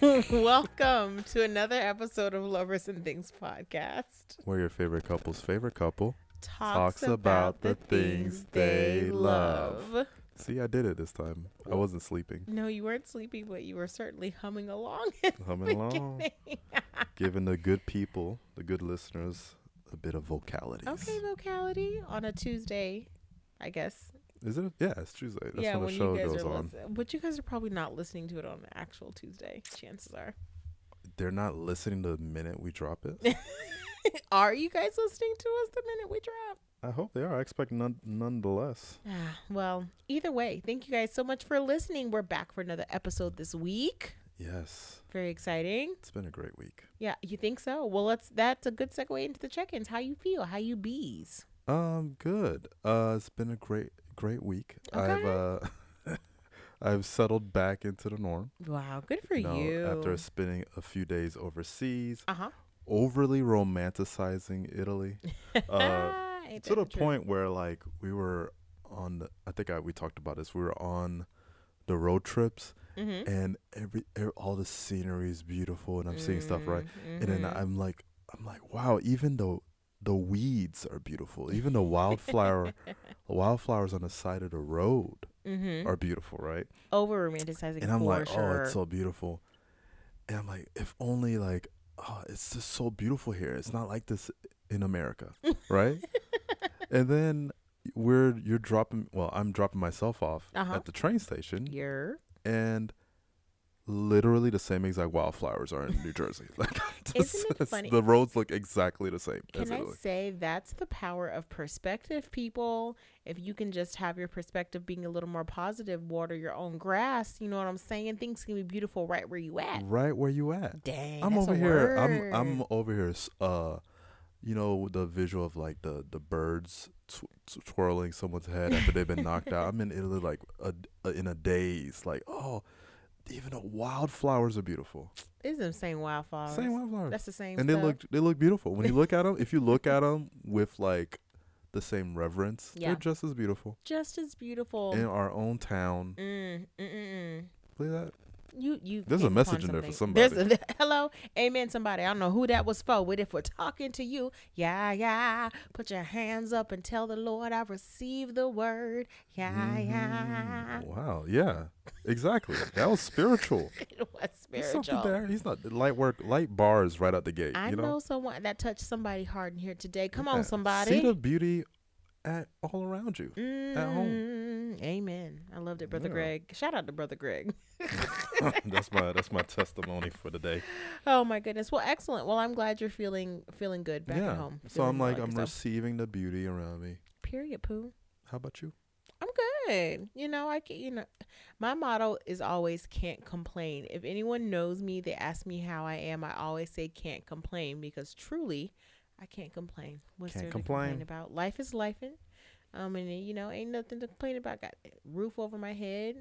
Welcome to another episode of Lovers and Things Podcast, where your favorite couple's favorite couple talks about the things they love. See, I did it this time. I wasn't sleeping. No, you weren't sleeping, but you were certainly humming along. Giving the good people, the good listeners, a bit of vocality. Okay, vocality on a Tuesday, I guess. Is it? Yeah, it's Tuesday. That's yeah, when the show goes on. But you guys are probably not listening to it on the actual Tuesday. Chances are. They're not listening the minute we drop it. Are you guys listening to us the minute we drop? I hope they are. I expect nonetheless. Well, either way, thank you guys so much for listening. We're back for another episode this week. Yes. Very exciting. It's been a great week. Yeah, you think so? Well, that's a good segue into the check-ins. How you feel? How you bees? Good. It's been a great week. Okay. I've settled back into the norm. Wow, good for you. After spending a few days overseas, overly romanticizing Italy, to the point where like we were on. We talked about this. We were on the road trips, and all the scenery is beautiful, and I'm seeing stuff right, and then I'm like, wow, even though. The weeds are beautiful. Even the wildflowers on the side of the road are beautiful, right? Over romanticizing, and I'm like, oh, it's so beautiful. And I'm like, if only like, oh, it's just so beautiful here. It's not like this in America, right? And then I'm dropping myself off at the train station. Yeah, and literally the same exact wildflowers are in New Jersey. Like, isn't it funny? The roads look exactly the same. Can I say that's the power of perspective, people? If you can just have your perspective being a little more positive, water your own grass. You know what I'm saying? Things can be beautiful right where you at. Right where you at. Dang, I'm over here. I'm over here. You know the visual of like the birds twirling someone's head after they've been knocked out. I'm in Italy, like in a daze. Like, oh. Even the wildflowers are beautiful. It's the same wildflowers. That's the same. And stuff. They look beautiful when you look at them. If you look at them with like the same reverence, they're just as beautiful. Just as beautiful in our own town. Look at that. There's a message in there for somebody. Hello, amen, somebody. I don't know who that was for, but if we're talking to you, yeah, put your hands up and tell the Lord I receive the word. Yeah. Wow, yeah, exactly. That was spiritual. It was spiritual. There's something there. He's not light bars right out the gate. I know someone that touched somebody hard in here today. Come on, somebody. See the beauty all around you at home. Amen. I loved it, brother Greg. Shout out to brother Greg. that's my testimony for the day. Oh my goodness. Well, excellent. Well, I'm glad you're feeling good back at home. So I'm like I'm receiving the beauty around me. Period. Pooh. How about you? I'm good. My motto is always can't complain. If anyone knows me, they ask me how I am. I always say can't complain because truly. I can't complain. What's there to complain about? Life is lifing. And ain't nothing to complain about. I got a roof over my head,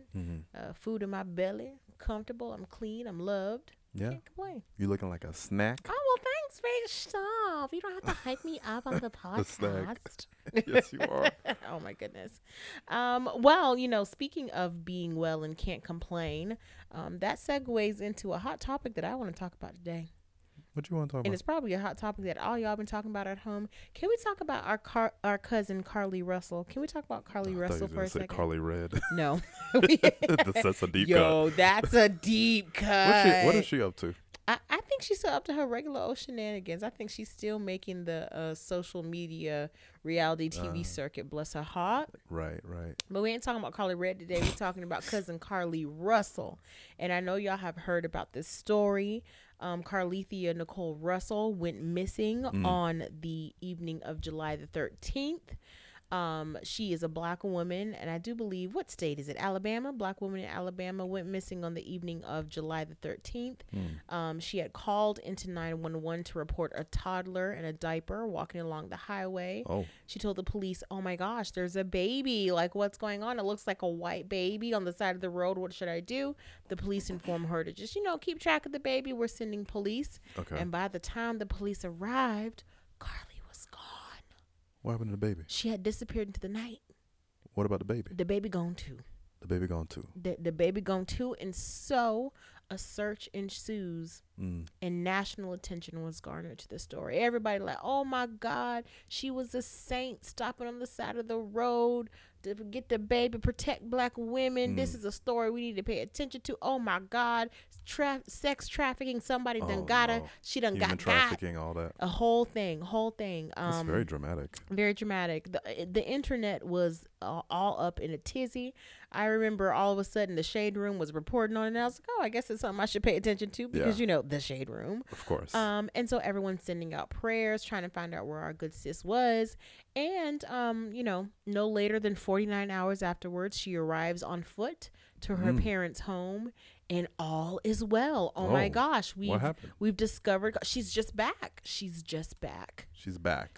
food in my belly, I'm comfortable, I'm clean, I'm loved. Yeah. Can't complain. You looking like a snack? Oh, well, thanks, Big Stuff. You don't have to hype me up on the podcast. Yes, you are. Oh, my goodness. Well, speaking of being well and can't complain, that segues into a hot topic that I want to talk about today. What you want to talk about? And it's probably a hot topic that all y'all been talking about at home. Can we talk about our cousin Carly Russell? Can we talk about Carly Russell for a second? Carly Rae. No. That's a deep cut. Yo, that's a deep cut. What is she up to? I think she's still up to her regular old shenanigans. I think she's still making the social media reality TV circuit. Bless her heart. Right. But we ain't talking about Carly Rae today. We're talking about cousin Carly Russell. And I know y'all have heard about this story. Carlethea Nicole Russell went missing on the evening of July the 13th. She is a black woman, and I do believe, what state is it? Alabama. Black woman in Alabama went missing on the evening of July the 13th. She had called into 911 to report a toddler in a diaper walking along the highway. Oh. She told the police, oh my gosh, there's a baby. Like, what's going on? It looks like a white baby on the side of the road. What should I do? The police informed her to just, keep track of the baby. We're sending police. Okay. And by the time the police arrived, Carly. What happened to the baby? She had disappeared into the night. What about the baby? The baby gone too. The baby gone too. The baby gone too, and so a search ensues, and national attention was garnered to the story. Everybody like, oh my God, she was a saint stopping on the side of the road to get the baby, protect black women. This is a story we need to pay attention to. Oh my God, sex trafficking. Somebody done got her. She done got trafficking. All that. A whole thing. It's very dramatic. Very dramatic. The internet was all up in a tizzy. I remember all of a sudden the Shade Room was reporting on it, and I was like, oh, I guess it's something I should pay attention to because, you know, the Shade Room. Of course. And so everyone's sending out prayers, trying to find out where our good sis was. And, you know, no later than 49 hours afterwards, she arrives on foot to her parents' home, and all is well. Oh my gosh. What happened? We've discovered she's just back. She's back.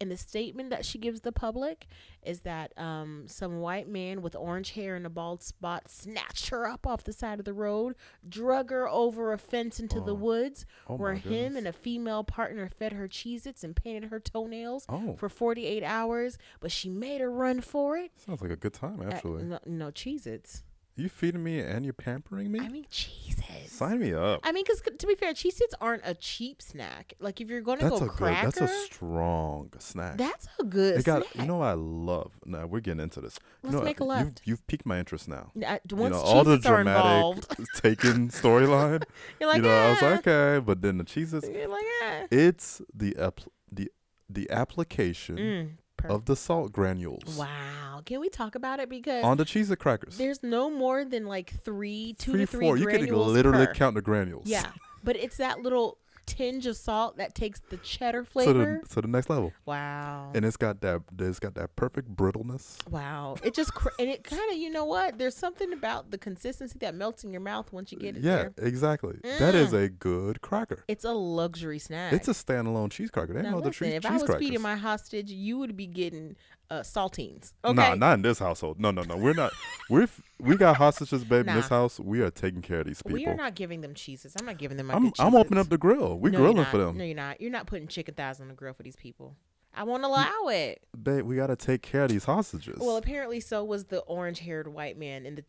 And the statement that she gives the public is that some white man with orange hair and a bald spot snatched her up off the side of the road, drug her over a fence into the woods, where him and a female partner fed her Cheez-Its and painted her toenails for 48 hours. But she made her run for it. Sounds like a good time, actually. No Cheez-Its. You feeding me and you're pampering me? I mean, Jesus. Sign me up. I mean, because to be fair, Cheez-Its aren't a cheap snack. Like, if you're going to go cracker. That's a strong snack. That's a good snack. You know what I love? Now, we're getting into this. Let's make a left. You've piqued my interest now. Once Cheez-Its all the dramatic are involved. Taken storyline. You're like, I was like, okay. But then the Cheez-Its. You're like, It's the application of the salt granules. Wow. Can we talk about it? Because on the cheese and crackers, there's no more than like two to three granules. You can literally count the granules. Yeah. But it's that little tinge of salt that takes the cheddar flavor to the next level. Wow. And it's got that perfect brittleness. Wow. It just and it kind of, you know what, there's something about the consistency that melts in your mouth once you get it there. Exactly. That is a good cracker. It's a luxury snack. It's a standalone cheese cracker. They know the cheese crackers. If I was feeding my hostage, you would be getting saltines. Okay. Nah, not in this household. No. We're not. We got hostages, babe. In this house, we are taking care of these people. We are not giving them cheeses. I'm not giving them my good cheeses. I'm opening up the grill. We're grilling for them. No, you're not. You're not putting chicken thighs on the grill for these people. I won't allow it. Babe, we got to take care of these hostages. Well, apparently so was the orange-haired white man in the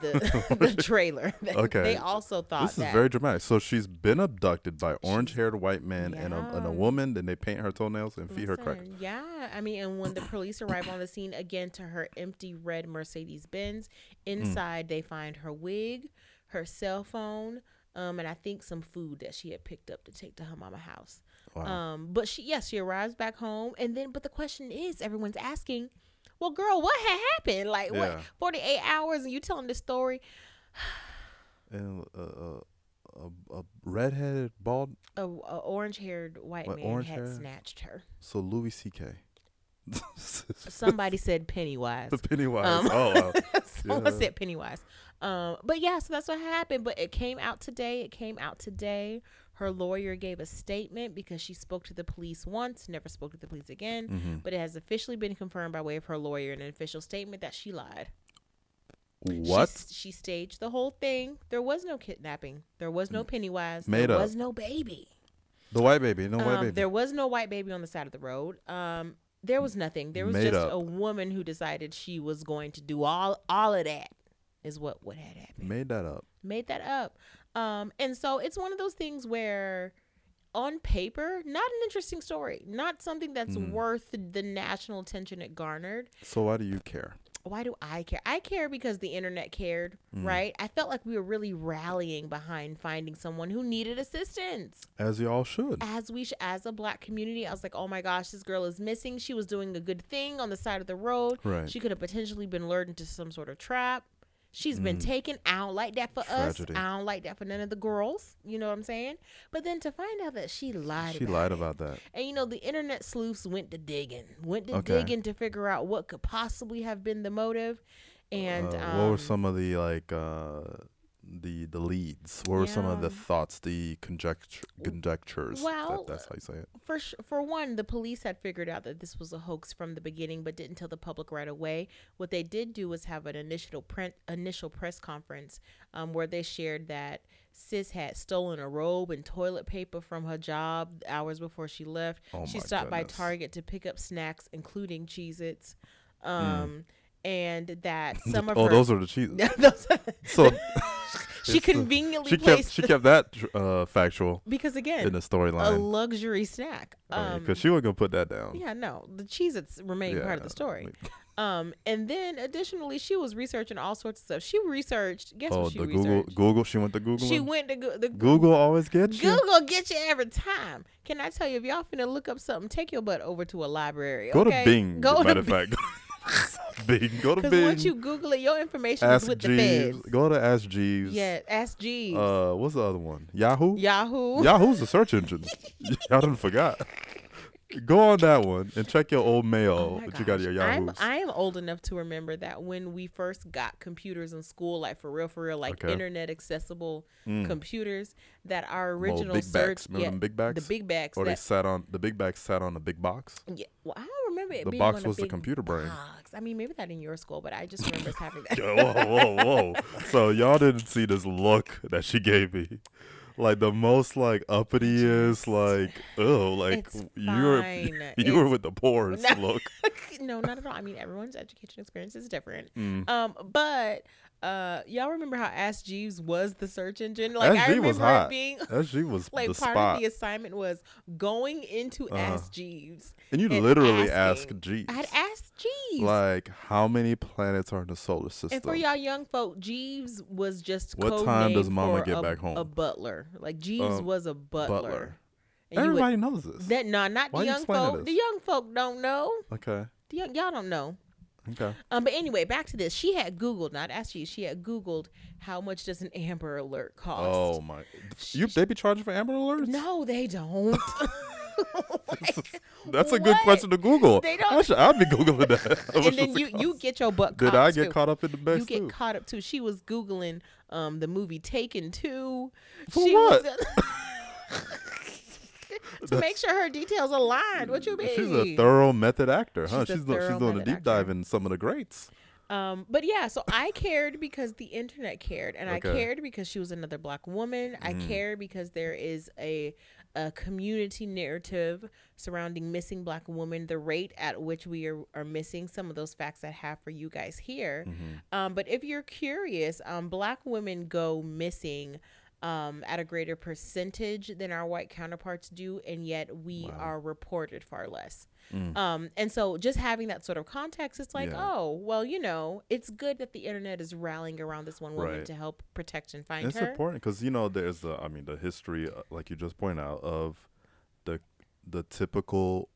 the trailer. Okay. They also thought this is very dramatic. So she's been abducted by orange-haired white man and a woman. Then they paint her toenails and feed her crackers. Yeah. I mean, and when the police arrive on the scene, again, to her empty red Mercedes-Benz, inside they find her wig, her cell phone, and I think some food that she had picked up to take to her mama's house. Wow. But she arrives back home, but the question is, everyone's asking, well, girl, what had happened? Like, what, 48 hours and you telling this story? And a redheaded bald, a orange-haired white man had snatched her. So Louis C.K. Somebody said Pennywise. Someone said Pennywise. But yeah, so that's what happened. But it came out today. Her lawyer gave a statement because she spoke to the police once, never spoke to the police again. But it has officially been confirmed by way of her lawyer in an official statement that she lied. What? She staged the whole thing. There was no kidnapping. There was no Pennywise. There was no baby. There was no white baby on the side of the road. There was nothing. There was just a woman who decided she was going to do all of that. Is what had happened. Made that up. And so it's one of those things where, on paper, not an interesting story, not something that's worth the national attention it garnered. So why do you care? Why do I care? I care because the internet cared, right? I felt like we were really rallying behind finding someone who needed assistance. As you all should. As a black community, I was like, oh my gosh, this girl is missing. She was doing a good thing on the side of the road. Right. She could have potentially been lured into some sort of trap. She's been taken. I don't like that for us. I don't like that for none of the girls. You know what I'm saying? But then to find out that she lied. She lied about that. And you know, the internet sleuths went to digging to figure out what could possibly have been the motive. And what were some of the the leads? What were some of the thoughts, the conjectures? Well, that's how you say it. For one, the police had figured out that this was a hoax from the beginning, but didn't tell the public right away. What they did do was have an initial press conference where they shared that Sis had stolen a robe and toilet paper from her job hours before she left. She stopped by Target to pick up snacks, including Cheez-Its. and that some of those are the cheeses. So she conveniently she kept that factual, because again, in the storyline, a luxury snack. Because she wasn't gonna put that down. Yeah, no, the Cheez-Its remain part of the story. And then additionally, she was researching all sorts of stuff. She researched. Guess what she researched? Google. She went to Google. She went to Google. Always gets you. Google gets you every time. Can I tell you, if y'all finna look up something, take your butt over to a library. Go to Bing. Bing. Go to Bing. Because once you Google it, your information is with the feds. Go to Ask Jeeves. Yeah, Ask Jeeves. What's the other one? Yahoo. Yahoo's a search engine. Y'all done forgot. Go on that one and check your old mail that you got in your Yahoo. I am old enough to remember that when we first got computers in school, like for real, like internet accessible computers, that our original search. Remember the big backs? The big backs. Or the big backs sat on the big box. Yeah. Well, I don't remember it being on the big box. The box was the computer brain. I mean, maybe not in your school, but I just remember us having that. Whoa. So y'all didn't see this look that she gave me. Like the most like uppitiest, like, oh, like you were with the poorest look. No, not at all. I mean, everyone's education experience is different. But y'all remember how Ask Jeeves was the search engine? Like, I remember it being like the part of the assignment was going into Ask Jeeves. And you literally asked Jeeves. I'd asked Jeeves, like, how many planets are in the solar system? And for y'all young folk, Jeeves was just what time does Mama get back home? A butler. Like, Jeeves was a butler. And everybody knows this. That not the young folk. The young folk don't know. Okay. Y'all don't know. Okay. But anyway, back to this. She had Googled, not asked you. She had Googled, how much does an Amber Alert cost? Oh my! They be charging for Amber Alerts? No, they don't. Like, that's a good question to Google. They don't. I'd be Googling that. And then you get your butt. Did I get caught up in the mess? You get caught up too. She was Googling the movie Taken 2. For what? To make sure her details aligned. What you mean? She's a thorough method actor, huh? She's doing a deep dive in some of the greats. But yeah, so I cared because the internet cared, and I cared because she was another Black woman. I cared because there is a community narrative surrounding missing Black women, the rate at which we are missing some of those facts that I have for you guys here. But if you're curious, Black women go missing at a greater percentage than our white counterparts do, and yet we are reported far less. And so just having that sort of context, it's like, oh, well, you know, it's good that the internet is rallying around this one woman to help protect and find her. It's important because, you know, there's the history, like you just pointed out, of the typical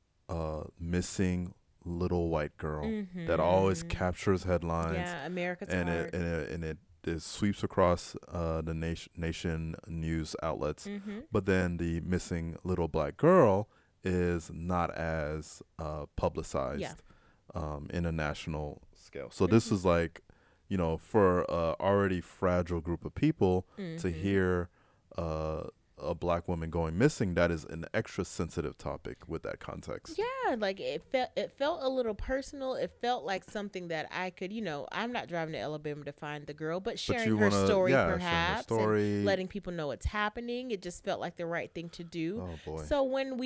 missing little white girl that always captures headlines. Yeah, America's hard. It sweeps across the nation news outlets, but then the missing little Black girl is not as publicized in a national scale. So this is like, you know, for already fragile group of people to hear a Black woman going missing, that is an extra sensitive topic with that context. Yeah, like it felt a little personal. It felt like something that I could, you know, I'm not driving to Alabama to find the girl, but sharing her story, perhaps, and letting people know what's happening. It just felt like the right thing to do. Oh boy. So when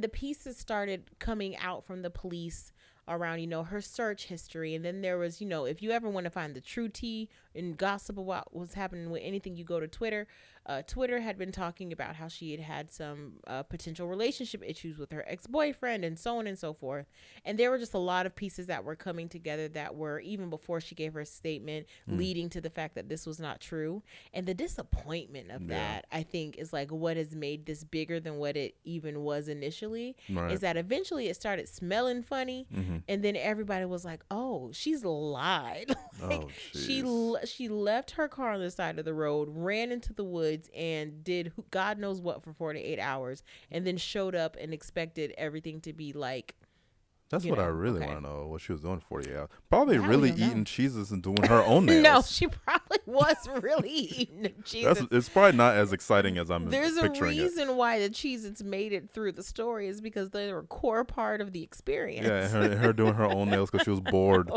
the pieces started coming out from the police around, you know, her search history, and then there was, you know, if you ever want to find the true tea and gossip about what's happening with anything, you go to Twitter. Twitter had been talking about how she had some potential relationship issues with her ex-boyfriend and so on and so forth, and there were just a lot of pieces that were coming together that were, even before she gave her statement, leading to the fact that this was not true. And the disappointment of that, I think, is like what has made this bigger than what it even was initially, is that eventually it started smelling funny, and then everybody was like, oh, she's lied. Like, she left her car on the side of the road, ran into the woods, and did God knows what for 48 hours, and then showed up and expected everything to be like. That's what I really want to know, what she was doing for 48 hours. Probably really eating cheeses and doing her own nails. No, she probably was really eating cheeses. It's probably not as exciting as I'm picturing. There's a reason why the Cheez-Its made it through the story, is because they were a core part of the experience. Yeah, her doing her own nails because she was bored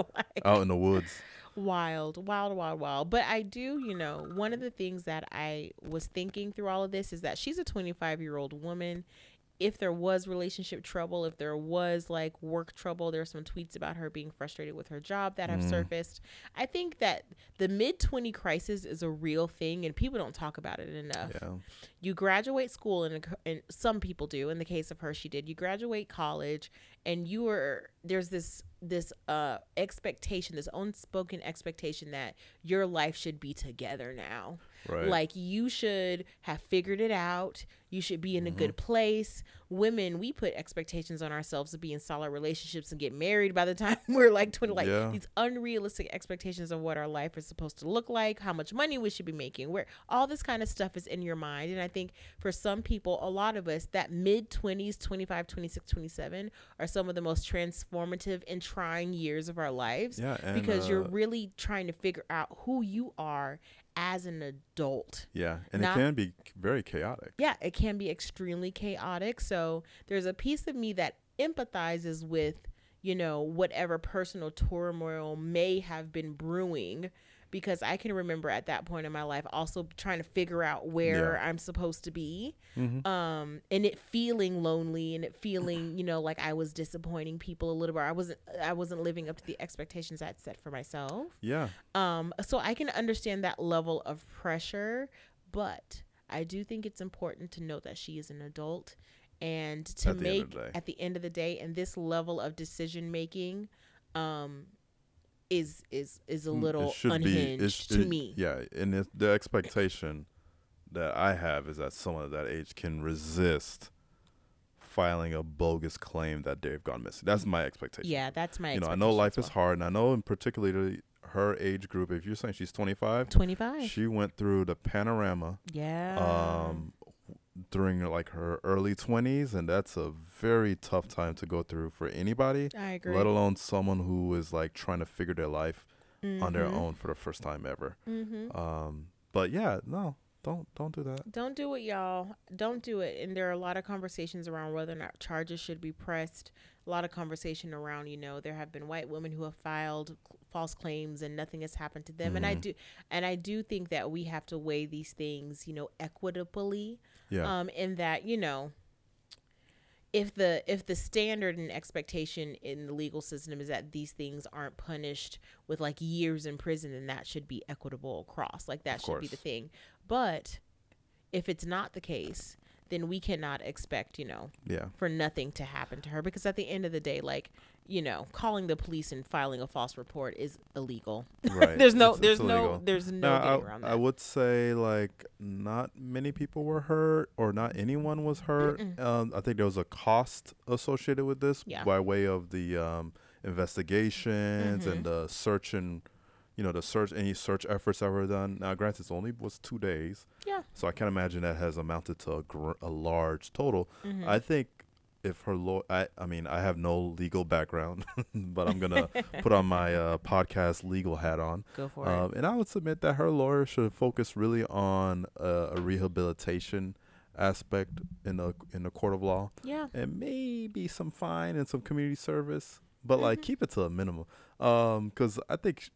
out in the woods. Wild. But I do, you know, one of the things that I was thinking through all of this is that she's a 25-year-old woman if there was relationship trouble, if there was like work trouble, there were some tweets about her being frustrated with her job that have surfaced. I think that the mid-20 crisis is a real thing and people don't talk about it enough. Yeah. You graduate school, and some people do. In the case of her, she did. You graduate college and you are, there's this expectation, this unspoken expectation that your life should be together now. Right. Like you should have figured it out. You should be in a good place. Women, we put expectations on ourselves to be in solid relationships and get married by the time we're like 20. Like these unrealistic expectations of what our life is supposed to look like, how much money we should be making, where all this kind of stuff is in your mind. And I think for some people, a lot of us, that mid-20s, 25, 26, 27 are some of the most transformative and trying years of our lives, because you're really trying to figure out who you are as an adult. And it can be very chaotic. It can be extremely chaotic. So there's a piece of me that empathizes with, you know, whatever personal turmoil may have been brewing, because I can remember at that point in my life also trying to figure out where I'm supposed to be, and it feeling lonely, and it feeling, you know, like I was disappointing people a little bit. I wasn't living up to the expectations I'd set for myself. So I can understand that level of pressure, but I do think it's important to note that she is an adult, and to make at the end of the day, and this level of decision making, is a little unhinged to me. And the expectation that I have is that someone at that age can resist filing a bogus claim that they've gone missing. That's my expectation. That's my expectation. I know life is hard, and I know in particularly her age group, if you're saying she's 25, she went through the panorama during like her early 20s, and that's a very tough time to go through for anybody. I agree. Let alone someone who is like trying to figure their life on their own for the first time ever. But don't do that. Don't do it, y'all. Don't do it. And there are a lot of conversations around whether or not charges should be pressed. A lot of conversation around, you know, there have been white women who have filed false claims and nothing has happened to them. And I do think that we have to weigh these things, you know, equitably. In that, you know, if the standard and expectation in the legal system is that these things aren't punished with like years in prison, then that should be equitable across. Like that should be the thing. But if it's not the case, then we cannot expect, you know, for nothing to happen to her, because at the end of the day, like, you know, calling the police and filing a false report is illegal. Right. There's no getting around that. I would say like not many people were hurt, or not anyone was hurt. I think there was a cost associated with this by way of the investigations and the search and, you know, any search efforts that were done. Now, granted, it's only was 2 days. So I can't imagine that has amounted to a large total. I think if her I mean, I have no legal background, but I'm going to put on my podcast legal hat on. Go for it. And I would submit that her lawyer should focus really on a rehabilitation aspect in the court of law. And maybe some fine and some community service, but like keep it to a minimum. Because I think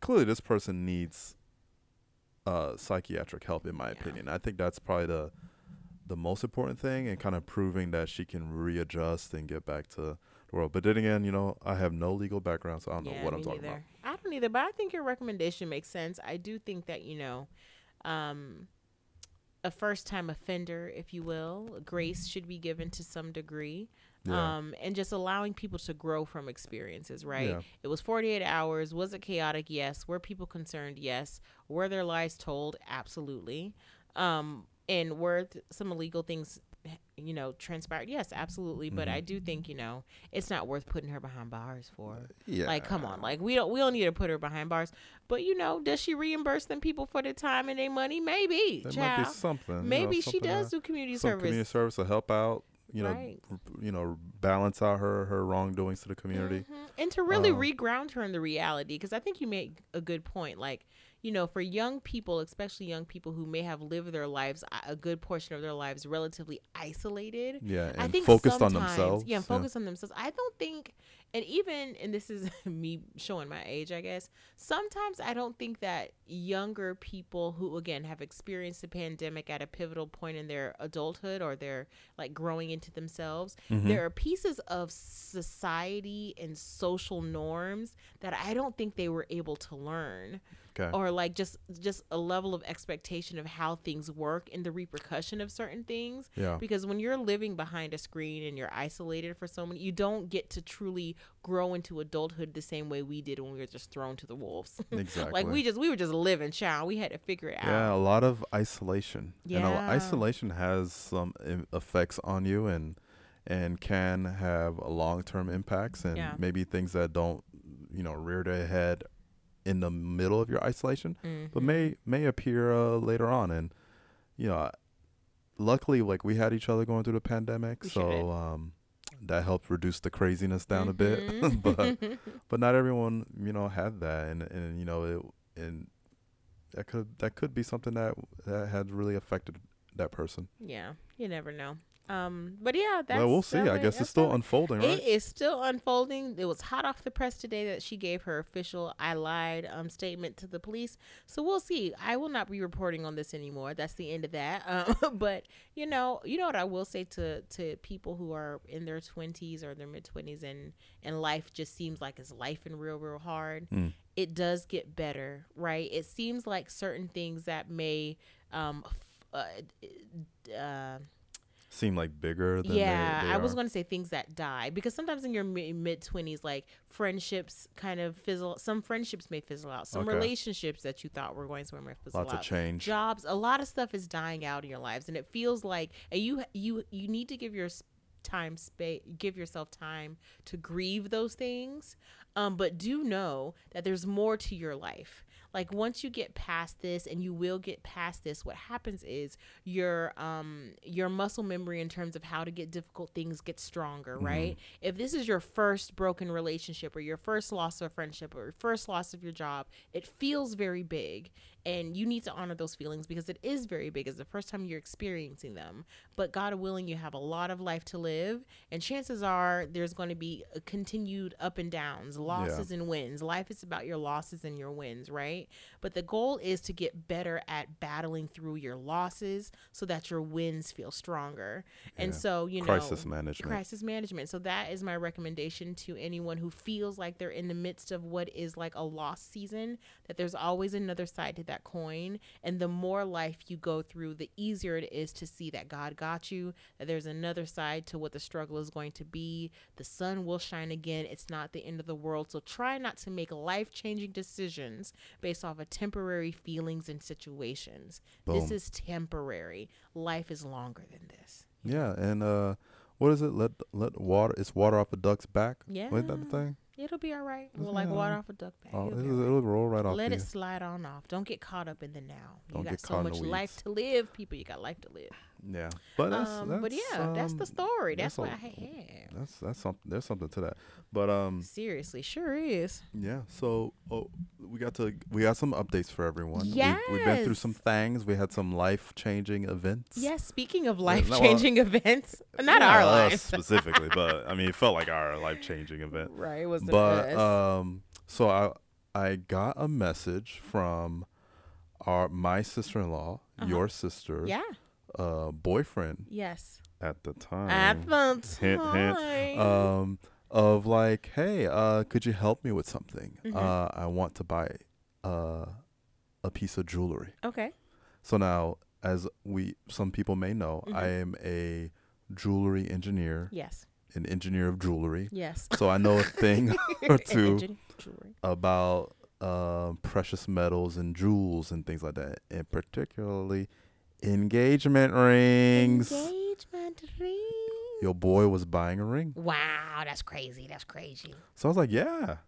clearly this person needs psychiatric help, in my opinion. I think that's probably the most important thing, and kind of proving that she can readjust and get back to the world. But then again, you know, I have no legal background, so I don't know what I'm talking about. I don't either, but I think your recommendation makes sense. I do think that, you know, a first-time offender, if you will, grace should be given to some degree. And just allowing people to grow from experiences, right? It was 48 hours. Was it chaotic? Yes. Were people concerned? Yes. Were their lies told? Absolutely. And were some illegal things, you know, transpired? Yes, absolutely. But I do think, you know, it's not worth putting her behind bars for. Like, come on. Like, we don't need to put her behind bars. But, you know, does she reimburse them people for their time and their money? Maybe. There might be something. Maybe she does do community service. Community service to help out. You know, you know, balance out her wrongdoings to the community, and to really reground her in the reality. Because I think you make a good point. Like, you know, for young people, especially young people who may have lived their lives, a good portion of their lives, relatively isolated. Yeah, and I think focused on themselves. Yeah, and focused on themselves. I don't think, and even, and this is me showing my age, I guess, sometimes I don't think that younger people who, again, have experienced the pandemic at a pivotal point in their adulthood or their, like, growing into themselves, there are pieces of society and social norms that I don't think they were able to learn. Okay. Or like just a level of expectation of how things work and the repercussion of certain things. Yeah. Because when you're living behind a screen and you're isolated for so many, you don't get to truly grow into adulthood the same way we did when we were just thrown to the wolves. Exactly. Like we were just living, child. We had to figure it out. Yeah, a lot of isolation. Yeah. And isolation has some effects on you and can have long-term impacts and maybe things that don't, rear their head in the middle of your isolation, but may appear later on. And luckily, like, we had each other going through the pandemic, that helped reduce the craziness down a bit. but not everyone, had that, and that could be something that had really affected that person. Yeah, you never know. But yeah, we'll see. I guess it's still unfolding, right? It is still unfolding. It was hot off the press today that she gave her official "I lied" statement to the police. So we'll see. I will not be reporting on this anymore. That's the end of that. But you know what I will say to people who are in their 20s or their mid 20s and life just seems like it's life and real, real hard. It does get better, right? It seems like certain things that may seem like bigger than they I was going to say things that die, because sometimes in your mid-20s, like, friendships kind of fizzle. Some friendships may fizzle out. Some relationships that you thought were going somewhere may fizzle out. Lots of change. Jobs, a lot of stuff is dying out in your lives, and it feels like you need to give your give yourself time to grieve those things, but do know that there's more to your life. Like, once you get past this, and you will get past this, what happens is your muscle memory in terms of how to get difficult things gets stronger, right? If this is your first broken relationship or your first loss of friendship or your first loss of your job, it feels very big. And you need to honor those feelings, because it is very big. It's the first time you're experiencing them. But God willing, you have a lot of life to live. And chances are there's going to be a continued up and downs, losses and wins. Life is about your losses and your wins, right? But the goal is to get better at battling through your losses so that your wins feel stronger. Yeah. And so, crisis management. So that is my recommendation to anyone who feels like they're in the midst of what is like a loss season, that there's always another side to that coin, and the more life you go through, the easier it is to see that God got you, that there's another side to what the struggle is going to be. The sun will shine again. It's not the end of the world. So try not to make life-changing decisions based off of temporary feelings and situations. Boom. This is temporary. Life is longer than this. Yeah, and what is it? Let water. It's water off a duck's back. Yeah, isn't that the thing? It'll be all right. We'll like water off a duck bag. Oh, it'll roll right off. Let it slide on off. Don't get caught up in the now. You got so much life to live, people. You got life to live. Yeah, but that's the story. That's what I had. That's something. There's something to that. But seriously, sure is. Yeah. So we got some updates for everyone. Yes. We've been through some things. We had some life changing events. Yes. Speaking of life changing events, not our lives specifically, but I mean, it felt like our life changing event. Right. It was. But so I got a message from my sister-in-law, your sister. Yeah. Boyfriend, yes, at the time hint, of like, hey, could you help me with something? I want to buy a piece of jewelry. Okay. So now, as some people may know, I am a jewelry engineer. Yes. An engineer of jewelry. Yes. So I know a thing or two about precious metals and jewels and things like that, and particularly engagement rings. Your boy was buying a ring. Wow, that's crazy. So I was like, yeah.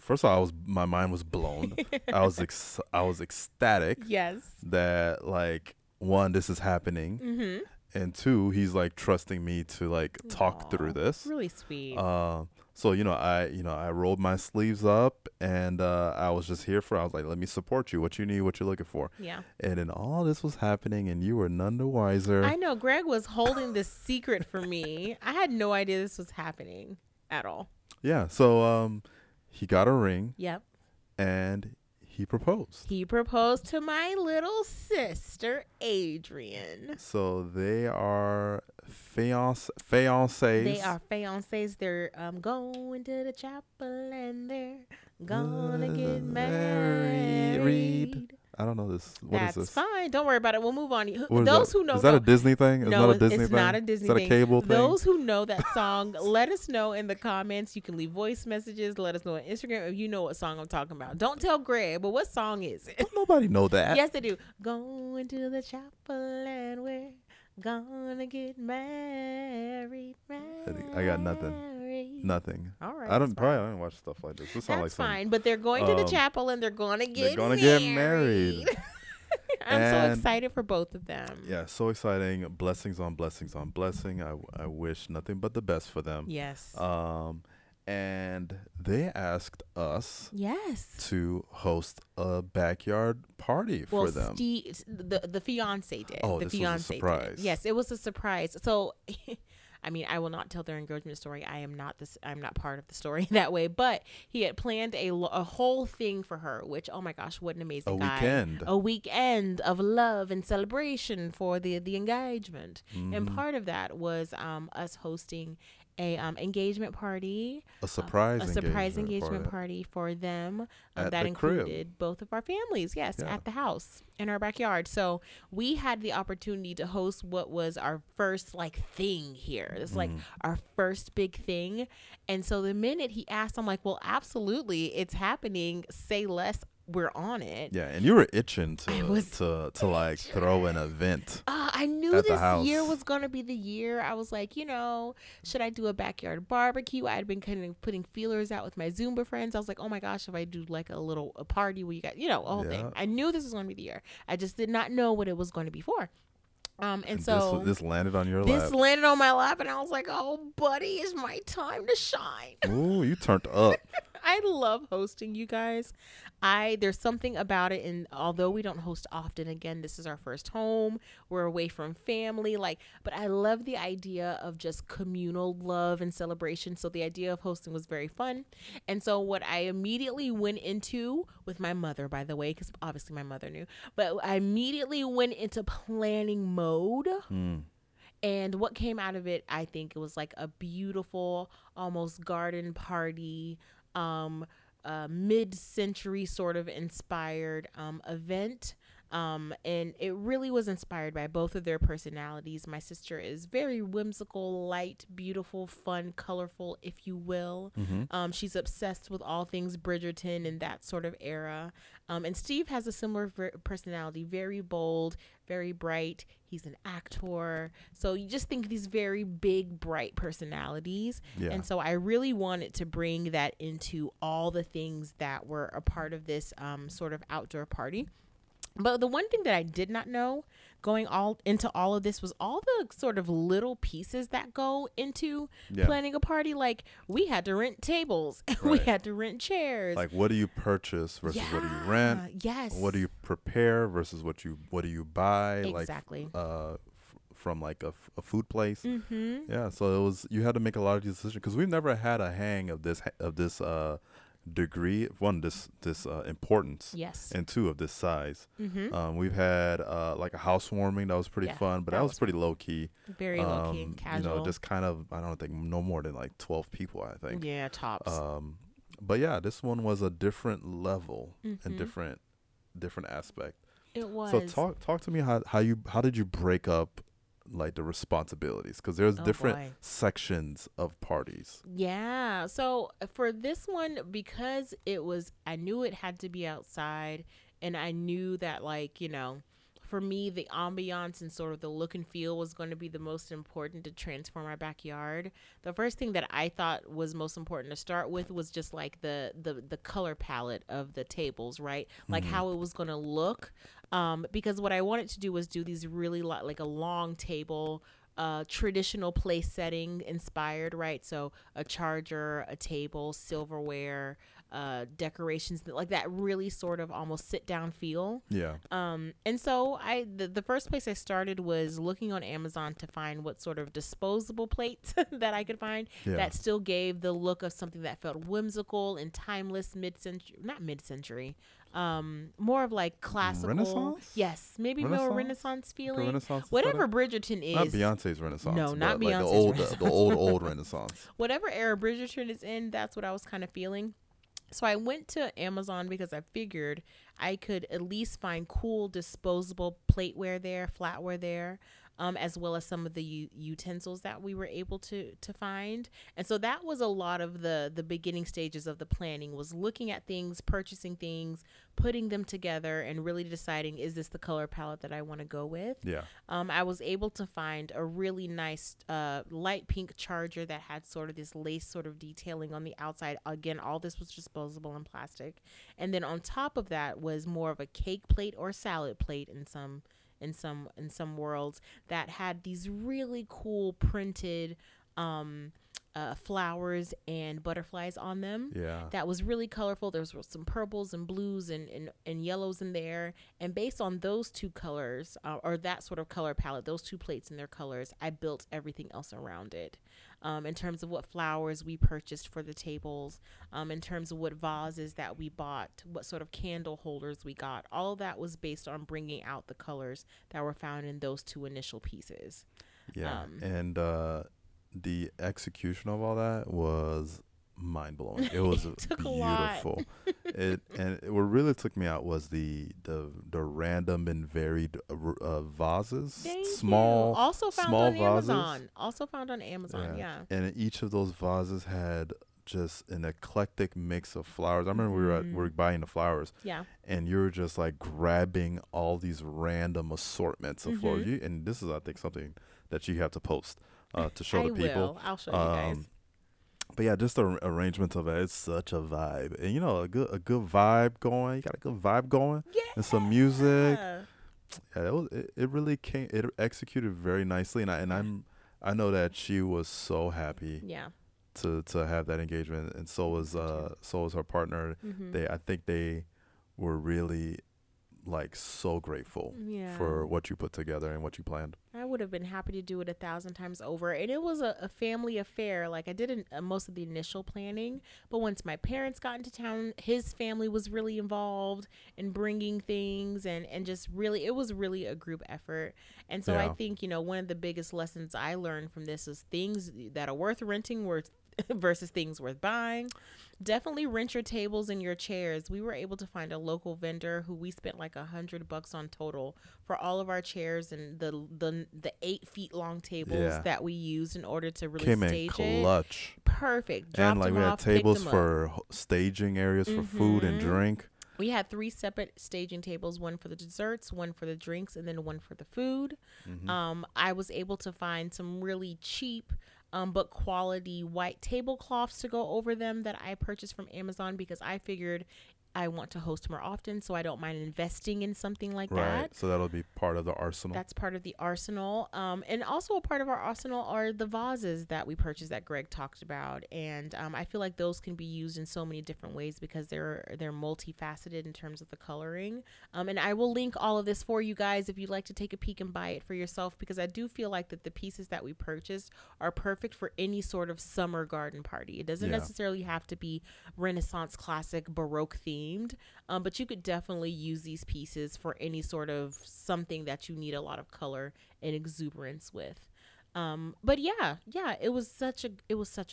First of all, my mind was blown. I was ecstatic. Yes. That, like, one, this is happening, and two, he's like trusting me to like talk through this. Really sweet. So, I rolled my sleeves up, and I was just here for, I was like, let me support you. What you need, what you're looking for. Yeah. And then all this was happening, and you were none the wiser. I know. Greg was holding this secret for me. I had no idea this was happening at all. Yeah. So he got a ring. Yep. And he proposed. He proposed to my little sister, Adrian. So they are fiancés. They are fiancés. They're going to the chapel and they're gonna get married. I don't know this. That's fine. Don't worry about it. We'll move on. Those who know. Is that a Disney thing? No, it's not a Disney thing. Is that a cable thing? Those who know that song, let us know in the comments. You can leave voice messages. Let us know on Instagram if you know what song I'm talking about. Don't tell Greg, but what song is it? Don't nobody know that. Yes, they do. Going to the chapel and we're gonna get married. I got nothing. Nothing. All right. I don't watch stuff like this. This sounds like something. That's fine. But they're going to the chapel and they're gonna get married. I'm so excited for both of them. Yeah, so exciting. Blessings on blessings on blessing. I wish nothing but the best for them. Yes. And they asked us to host a backyard party for them. The fiance did. Oh, this was a surprise. Yes, it was a surprise. So, I mean, I will not tell their engagement story. I'm not part of the story that way. But he had planned a whole thing for her, which, oh my gosh, what an amazing guy! A weekend of love and celebration for the engagement. Mm-hmm. And part of that was us hosting a engagement party, a surprise engagement party for them that included both of our families. Yes, yeah. At the house in our backyard. So we had the opportunity to host what was our first thing here. It's like our first big thing. And so the minute he asked, I'm like, well, absolutely, it's happening. Say less. We're on it. Yeah, and you were itching to throw an event. I knew this year was gonna be the year. I was like, should I do a backyard barbecue? I had been kind of putting feelers out with my Zumba friends. I was like, oh my gosh, if I do a party where you got a whole thing. I knew this was gonna be the year. I just did not know what it was going to be for. And so this landed on your lap. This landed on my lap, and I was like, oh, buddy, it's my time to shine. Ooh, you turned up. I love hosting, you guys. There's something about it, and although we don't host often, again, this is our first home. We're away from family, but I love the idea of just communal love and celebration. So the idea of hosting was very fun. And so what I immediately went into with my mother, by the way, because obviously my mother knew, but I immediately went into planning mode. Mm. And what came out of it, I think it was like a beautiful, almost garden party, mid-century sort of inspired event, and it really was inspired by both of their personalities. My sister is very whimsical, light, beautiful, fun, colorful, if you will. Mm-hmm. She's obsessed with all things Bridgerton and that sort of era. And Steve has a similar personality, very bold, very bright. He's an actor. So you just think these very big, bright personalities. Yeah. And so I really wanted to bring that into all the things that were a part of this sort of outdoor party. But the one thing that I did not know going into all of this was all the sort of little pieces that go into planning a party. Like, we had to rent tables. Right. We had to rent chairs. Like, what do you purchase versus what do you rent? Yes. What do you prepare versus what do you buy? Exactly. From a food place. Mm-hmm. Yeah. So you had to make a lot of these decisions because we've never had a hang of this. Degree one, this importance, yes, and two, of this size. Mm-hmm. We've had a housewarming that was pretty fun, but that was pretty low key, very low key and casual. Just kind of, I don't think no more than 12 people, I think. Yeah, tops. But yeah, this one was a different level and different aspect. It was. So talk to me how did you break up the responsibilities, because there's different sections of parties. Yeah. So for this one, because it was, I knew it had to be outside, and I knew that for me, the ambiance and sort of the look and feel was going to be the most important to transform our backyard. The first thing that I thought was most important to start with was just the color palette of the tables, right? Like how it was going to look. Because what I wanted to do was do these really a long table traditional place setting inspired, right? So a charger, a table, silverware, decorations, like that really sort of almost sit down feel. Yeah. And so the first place I started was looking on Amazon to find what sort of disposable plates that I could find that still gave the look of something that felt whimsical and timeless, more of like classical Renaissance. Yes, maybe more Renaissance feeling. Renaissance whatever Bridgerton is. Not Beyonce's Renaissance. No, not Beyonce's. Like the old Renaissance. Whatever era Bridgerton is in, that's what I was kind of feeling. So I went to Amazon because I figured I could at least find cool disposable plateware there, flatware there, as well as some of the utensils that we were able to find. And so that was a lot of the beginning stages of the planning, was looking at things, purchasing things, putting them together, and really deciding, is this the color palette that I want to go with? Yeah. I was able to find a really nice light pink charger that had sort of this lace sort of detailing on the outside. Again, all this was disposable and plastic. And then on top of that was more of a cake plate or salad plate in some worlds that had these really cool printed flowers and butterflies on them. Yeah, that was really colorful. There was some purples and blues and yellows in there. And based on those two colors, or that sort of color palette, those two plates and their colors, I built everything else around it. In terms of what flowers we purchased for the tables, in terms of what vases that we bought, what sort of candle holders we got, all of that was based on bringing out the colors that were found in those two initial pieces. Yeah, and the execution of all that was mind-blowing. It was beautiful. What really took me out was the random and varied vases. Also found on Amazon. Yeah. And each of those vases had just an eclectic mix of flowers. I remember we were buying the flowers. Yeah. And you were just like grabbing all these random assortments of flowers. And this is, I think, something that you have to post to show the people. I'll show you guys. But yeah, just the arrangements of it. It's such a vibe, and you know, a good vibe going. You got a good vibe going, yeah. And some music. Yeah, it really came. It executed very nicely, and I know that she was so happy. Yeah. To have that engagement, and so was her partner. I think they were really like so grateful for what you put together and what you planned. I would have been happy to do it 1,000 times over. And it was a family affair. Like I did most of the initial planning, but once my parents got into town, his family was really involved in bringing things and just really, it was really a group effort. And so I think, one of the biggest lessons I learned from this is things that are worth renting versus things worth buying. Definitely rent your tables and your chairs. We were able to find a local vendor who we spent like $100 on total for all of our chairs and the 8 feet long tables that we used in order to really stage it. Came in clutch. Perfect. Dropped and like we had off, tables for staging areas for food and drink. We had 3 separate staging tables, one for the desserts, one for the drinks, and then one for the food. I was able to find some really cheap but quality white tablecloths to go over them that I purchased from Amazon because I figured I want to host more often, so I don't mind investing in something like that. Right, so that'll be part of the arsenal. That's part of the arsenal. And also a part of our arsenal are the vases that we purchased that Greg talked about. And I feel like those can be used in so many different ways because they're multifaceted in terms of the coloring. And I will link all of this for you guys if you'd like to take a peek and buy it for yourself, because I do feel like that the pieces that we purchased are perfect for any sort of summer garden party. It doesn't necessarily have to be Renaissance, classic, Baroque themed. But you could definitely use these pieces for any sort of something that you need a lot of color and exuberance with. But yeah, it was such a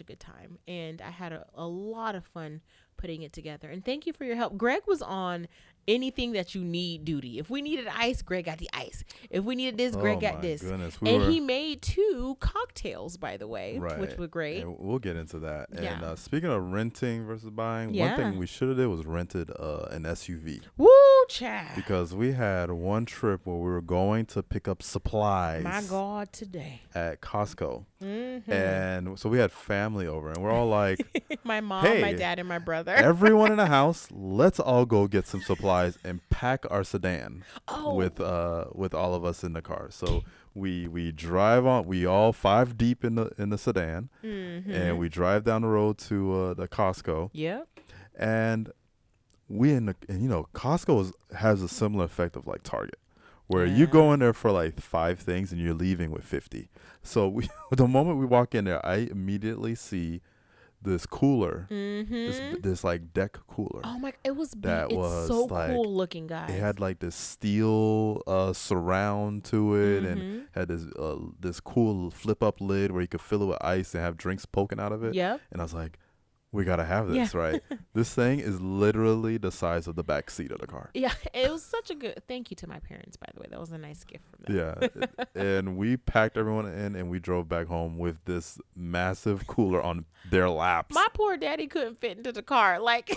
good time, and I had a lot of fun putting it together. And thank you for your help. Greg was on anything that you need duty. If we needed ice, Greg got the ice. If we needed this, Greg got this. Goodness, he made 2 cocktails, by the way, which were great. And we'll get into that. Yeah. And speaking of renting versus buying, one thing we should have did was rented an SUV. Woo, child. Because we had one trip where we were going to pick up supplies. My God, today. At Costco. Mm-hmm. And so we had family over, and we're all like, my mom, hey, my dad, and my brother. Everyone in the house, let's all go get some supplies and pack our sedan with all of us in the car. So we drive on. We all five deep in the sedan, mm-hmm. and we drive down the road to the Costco. Yep. And Costco has a similar effect of like Target, where you go in there for like 5 things and you're leaving with 50. So the moment we walk in there, I immediately see this cooler, mm-hmm. this like deck cooler. Oh my! It's so like, cool looking, guys. It had like this steel surround to it, mm-hmm. and had this cool flip up lid where you could fill it with ice and have drinks poking out of it. Yeah. And I was like, we gotta have this, right? This thing is literally the size of the back seat of the car. Yeah, it was such a good. Thank you to my parents, by the way. That was a nice gift from them. Yeah, and we packed everyone in, and we drove back home with this massive cooler on their laps. My poor daddy couldn't fit into the car. Like,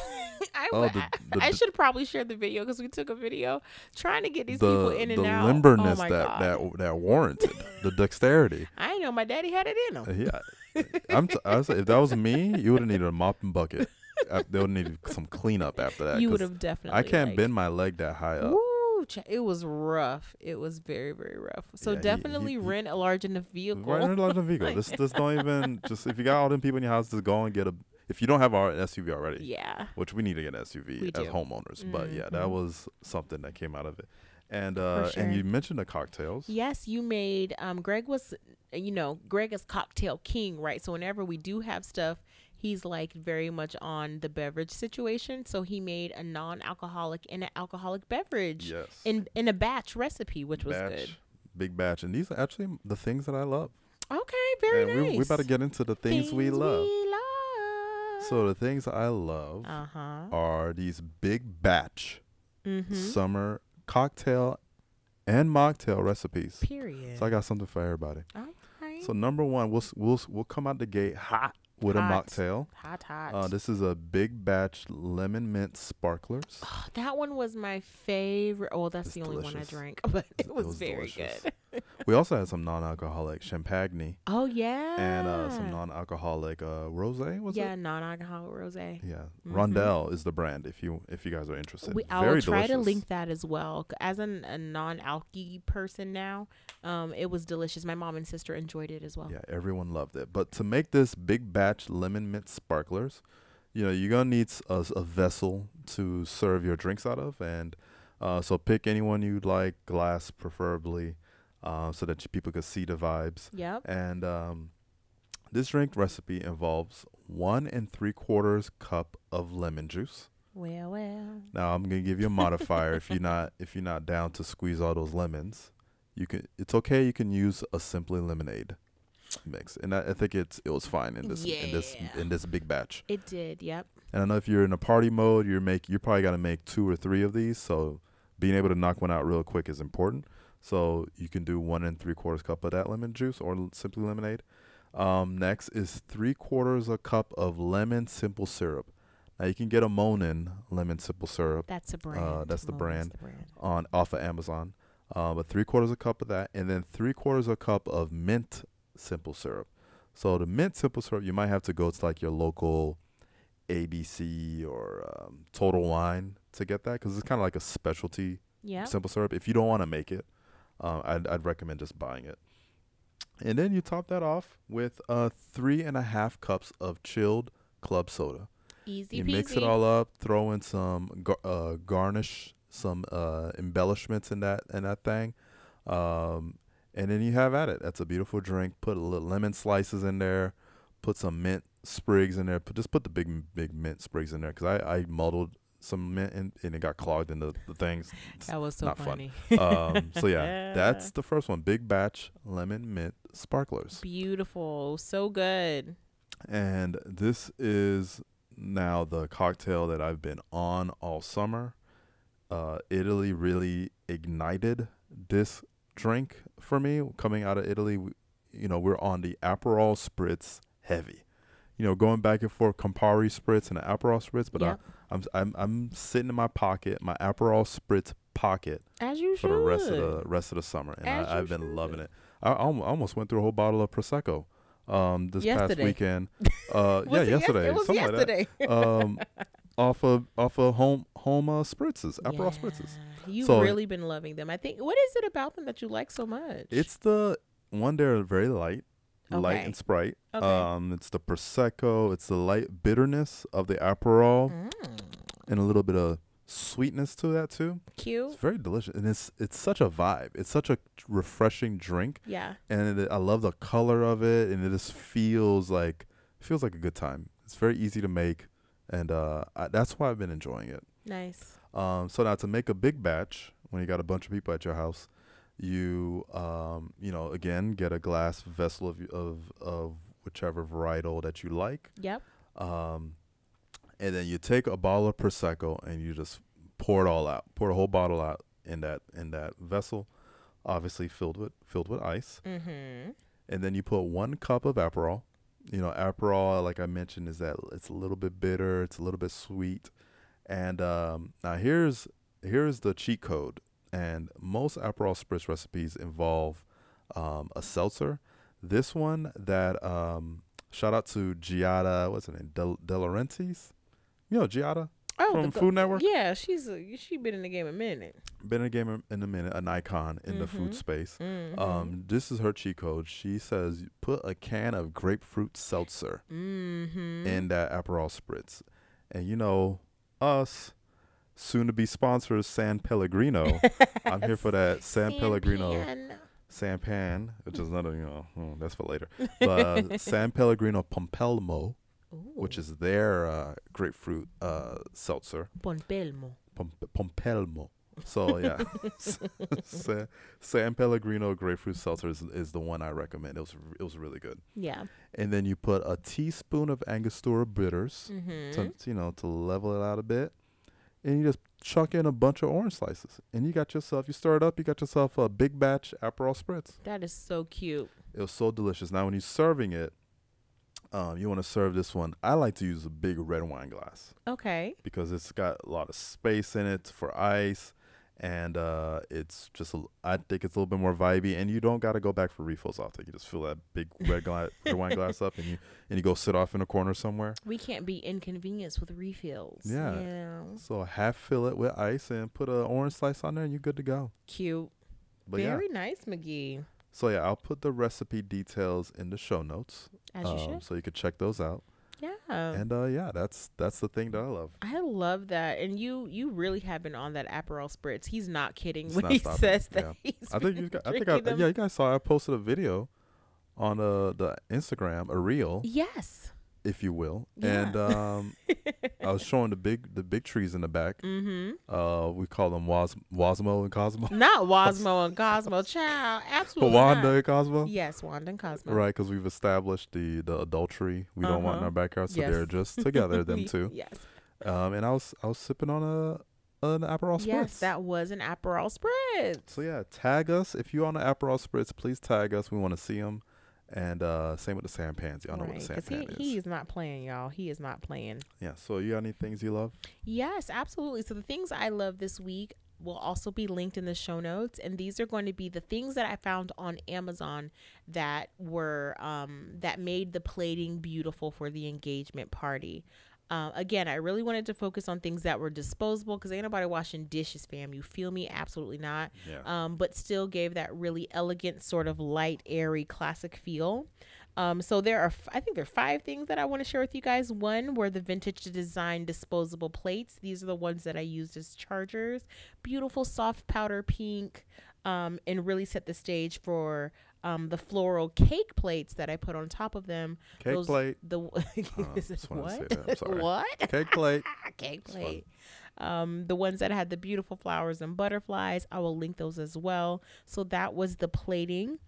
I should probably share the video because we took a video trying to get these people in and out. The limberness that warranted the dexterity. I know my daddy had it in him. Yeah. I was like, if that was me, you would have needed a mop and bucket. They would need some cleanup after that. You would have definitely. I can't bend my leg that high up. Woo, it was rough. It was very, very rough. So definitely rent a large enough vehicle. Rent a large enough vehicle. This don't even just if you got all them people in your house, just go and get a. If you don't have our SUV already, which we need to get an SUV as homeowners. Mm-hmm. But yeah, that was something that came out of it. And and you mentioned the cocktails. Yes, you made Greg is cocktail king, right? So whenever we do have stuff, he's like very much on the beverage situation. So he made a non-alcoholic and an alcoholic beverage in a batch recipe, which was good. Big batch. And these are actually the things that I love. Okay, very nice. We're about to get into the things we love. So the things I love are these big batch summer cocktail and mocktail recipes. Period. So I got something for everybody. Okay. So number one, we'll come out the gate hot with a mocktail. Hot. This is a big batch lemon mint sparklers. Oh, that one was my favorite. Oh, that's the only delicious one I drank, but it was very delicious. Good. We also had some non-alcoholic champagne. Oh yeah. And some non-alcoholic rosé. Yeah, non-alcoholic rosé. Yeah, mm-hmm. Rondell is the brand. If you guys are interested, I'll try to link that as well. As a non-alky person now, it was delicious. My mom and sister enjoyed it as well. Yeah, everyone loved it. But to make this big batch lemon mint sparklers, you're gonna need a vessel to serve your drinks out of, and so pick anyone you'd like, glass preferably. So that people could see the vibes. Yep. And this drink recipe involves 1 3/4 cup of lemon juice. Well. Now I'm gonna give you a modifier. if you're not down to squeeze all those lemons, it's okay. You can use a Simply Lemonade mix, and I think it was fine in this big batch. It did. Yep. And I know if you're in a party mode, you probably got to make 2 or 3 of these. So being able to knock one out real quick is important. So you can do 1 3/4 cup of that lemon juice or Simply Lemonade. Next is 3/4 a cup of lemon simple syrup. Now you can get a Monin lemon simple syrup. That's a brand. That's the brand, off of Amazon. But 3/4 a cup of that, and then 3/4 a cup of mint simple syrup. So the mint simple syrup, you might have to go to like your local ABC or Total Wine to get that because it's kind of like a specialty simple syrup. If you don't want to make it. I'd recommend just buying it. And then you top that off with 3 1/2 cups of chilled club soda. Easy peasy. You mix it all up, throw in some garnish, some embellishments in that thing. And then you have at it. That's a beautiful drink. Put a little lemon slices in there. Put some mint sprigs in there. Just put the big mint sprigs in there because I muddled some mint and it got clogged in the things. That was so not funny. So yeah, that's the first one. Big batch lemon mint sparklers. Beautiful. So good. And this is now the cocktail that I've been on all summer. Italy really ignited this drink for me. Coming out of Italy, we're on the Aperol Spritz heavy. you know, going back and forth, Campari spritz and an Aperol spritz, but yep. I'm sitting in my pocket, my Aperol spritz pocket, as you should, for the rest of the summer, and I've been loving it. I almost went through a whole bottle of Prosecco this past weekend. Yesterday. Like that. Off of home spritzes, Aperol spritzes. You've really been loving them. I think. What is it about them that you like so much? It's the one, they're very light. Okay. Light and Sprite. Okay. It's the Prosecco. It's the light bitterness of the Aperol, and a little bit of sweetness to that too. Cute. It's very delicious, and it's such a vibe. It's such a refreshing drink. Yeah. And I love the color of it, and it just feels like a good time. It's very easy to make, and that's why I've been enjoying it. Nice. So now to make a big batch, when you got a bunch of people at your house, you again get a glass vessel of whichever varietal that you like. Yep. And then you take a bottle of Prosecco and you just pour it all out. Pour the whole bottle out in that vessel, obviously filled with ice. Mm-hmm. And then you put 1 cup of Aperol. You know, Aperol, like I mentioned, is that it's a little bit bitter, it's a little bit sweet. And now here's the cheat code. And most Aperol spritz recipes involve a seltzer. This one that shout out to Giada, what's her name? De Laurentiis. You know Giada from Food Network. Yeah, she's been in the game a minute. An icon in the food space. Mm-hmm. This is her cheat code. She says put a can of grapefruit seltzer in that Aperol spritz, and you know us. Soon to be sponsors, San Pellegrino. I'm here for that San Pellegrino, which is another, that's for later. But San Pellegrino Pompelmo, which is their grapefruit seltzer. Pompelmo. So yeah, San Pellegrino grapefruit seltzer is the one I recommend. It was really good. Yeah. And then you put a teaspoon of Angostura bitters to level it out a bit. And you just chuck in a bunch of orange slices. And you stir it up, you got yourself a big batch Aperol spritz. That is so cute. It was so delicious. Now, when you're serving it, you want to serve this one. I like to use a big red wine glass. Okay. Because it's got a lot of space in it for ice. And it's just, I think it's a little bit more vibey. And you don't got to go back for refills often. You just fill that big red wine glass up, and you go sit off in a corner somewhere. We can't be inconvenienced with refills. Yeah. So half fill it with ice and put an orange slice on there, and you're good to go. Cute. But Very nice, McGee. So yeah, I'll put the recipe details in the show notes. As you should. So you could check those out. Yeah. And that's the thing that I love. I love that. And you really have been on that Aperol spritz. He's not kidding when he says that. Yeah. You guys saw I posted a video on the Instagram, a reel. Yes. If you will. Yeah. And I was showing the big trees in the back. Mm-hmm. We call them Wasmo and Cosmo. Not Wasmo and Cosmo, child. Absolutely. Wanda and Cosmo? Yes, Wanda and Cosmo. Right, because we've established the adultery we don't want in our backyard, so they're just together, them two. Yes. And I was sipping on an Aperol spritz. Yes, that was an Aperol spritz. So yeah, tag us. If you're on an Aperol spritz, please tag us. We want to see them. And same with the sampan. Y'all know what the sampan is. He is not playing, y'all. He is not playing. Yeah. So you got any things you love? Yes, absolutely. So the things I love this week will also be linked in the show notes. And these are going to be the things that I found on Amazon that were that made the plating beautiful for the engagement party. Again, I really wanted to focus on things that were disposable because ain't nobody washing dishes, fam. You feel me? Absolutely not. Yeah. But still gave that really elegant, sort of light, airy, classic feel. So there are, I think there are 5 things that I want to share with you guys. One were the vintage design disposable plates. These are the ones that I used as chargers. Beautiful, soft powder pink, and really set the stage for the floral cake plates that I put on top of them. Cake plate. The ones that had the beautiful flowers and butterflies. I will link those as well. So that was the plating.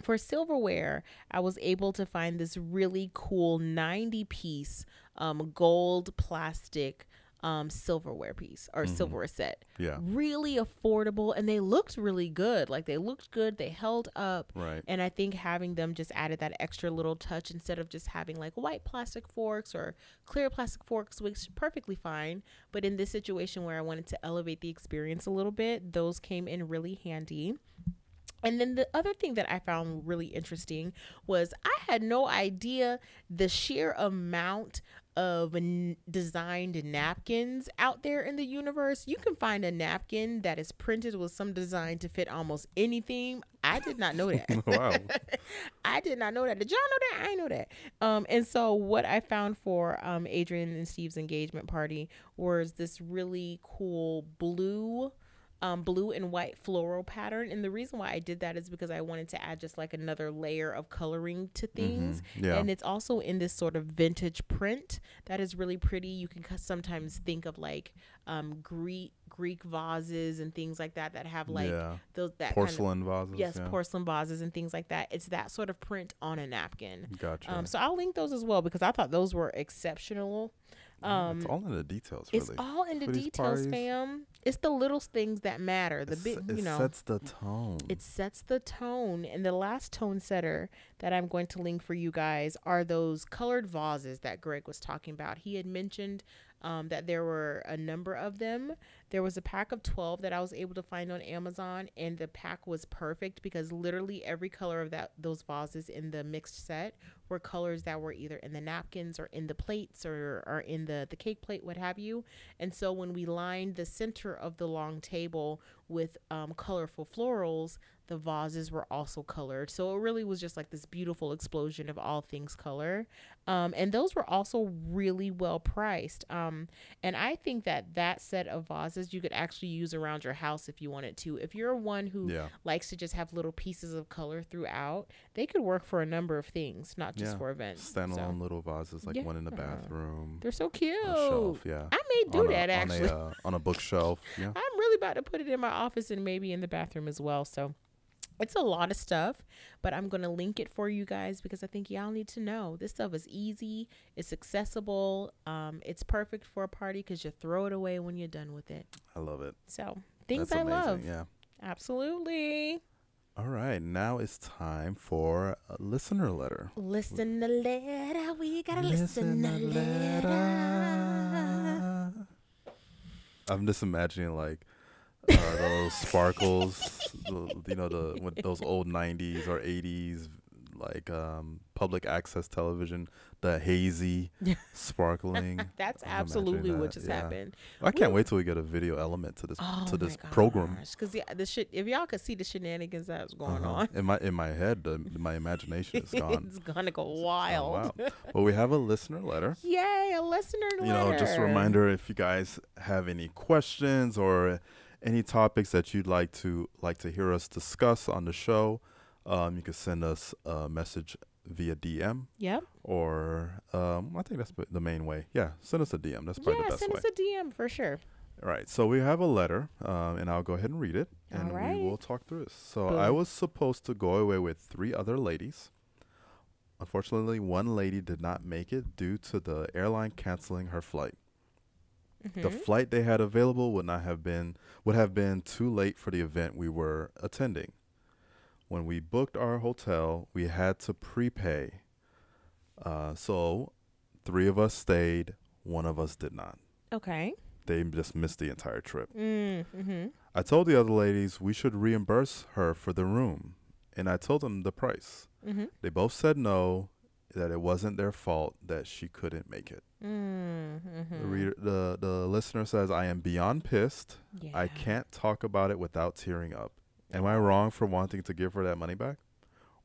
For silverware, I was able to find this really cool 90-piece gold plastic silverware piece or silverware set. Yeah. Really affordable. And they looked really good. Like they looked good. They held up. Right. And I think having them just added that extra little touch instead of just having like white plastic forks or clear plastic forks, which is perfectly fine. But in this situation where I wanted to elevate the experience a little bit, those came in really handy. And then the other thing that I found really interesting was I had no idea the sheer amount of designed napkins out there in the universe. You can find a napkin that is printed with some design to fit almost any theme. I did not know that. Wow. I did not know that. Did y'all know that? I know that. And so what I found for Adrian and Steve's engagement party was this really cool blue and white floral pattern. And the reason why I did that is because I wanted to add just like another layer of coloring to things. Yeah. And it's also in this sort of vintage print that is really pretty. You can sometimes think of like Greek vases and things like that that have like those that porcelain kind of, vases. Yes, yeah. Porcelain vases and things like that. It's that sort of print on a napkin. Gotcha. So I'll link those as well because I thought those were exceptional. It's all in the details, really. It's all in the details, fam. It's the little things that matter. The big, you know. It sets the tone. It sets the tone. And the last tone setter that I'm going to link for you guys are those colored vases that Greg was talking about. He had mentioned that there were a number of them. There was a pack of 12 that I was able to find on Amazon, and the pack was perfect because literally every color of those vases in the mixed set were colors that were either in the napkins or in the plates or in the cake plate, what have you. And so when we lined the center of the long table with colorful florals, the vases were also colored. So it really was just like this beautiful explosion of all things color. And those were also really well priced. And I think that set of vases you could actually use around your house if you wanted to. If you're one who likes to just have little pieces of color throughout, they could work for a number of things, not just for events. Standalone little vases, like one in the bathroom. They're so cute. On a shelf, I may do that actually. On a bookshelf. Yeah. I'm really about to put it in my office and maybe in the bathroom as well. So it's a lot of stuff, but I'm going to link it for you guys because I think y'all need to know. This stuff is easy. It's accessible. It's perfect for a party because you throw it away when you're done with it. I love it. So things I love. Yeah, absolutely. All right. Now it's time for a listener letter. Listen the letter. We got to listen the letter. I'm just imagining like those sparkles, with those old 90s or 80s, like public access television, the hazy sparkling. That's absolutely what just happened. I can't wait till we get a video element to this program. Because the shit, if y'all could see the shenanigans that was going on in my head, my imagination is gone. It's gonna go wild. Wow. Well, we have a listener letter. Yay, a listener letter. Just a reminder, if you guys have any questions or any topics that you'd like to hear us discuss on the show, you can send us a message via DM. Yep. Or I think that's the main way. Yeah, send us a DM. That's probably the best way. Yeah, send us a DM for sure. All right, so we have a letter, and I'll go ahead and read it, and we will talk through this. So I was supposed to go away with 3 other ladies. Unfortunately, 1 lady did not make it due to the airline canceling her flight. The flight they had available would have been too late for the event we were attending. When we booked our hotel, we had to prepay. So 3 of us stayed, 1 of us did not. Okay. They just missed the entire trip. I told the other ladies we should reimburse her for the room, and I told them the price. They both said no, that it wasn't their fault that she couldn't make it. The listener says, I am beyond pissed. I can't talk about it without tearing up. Am I wrong for wanting to give her that money back?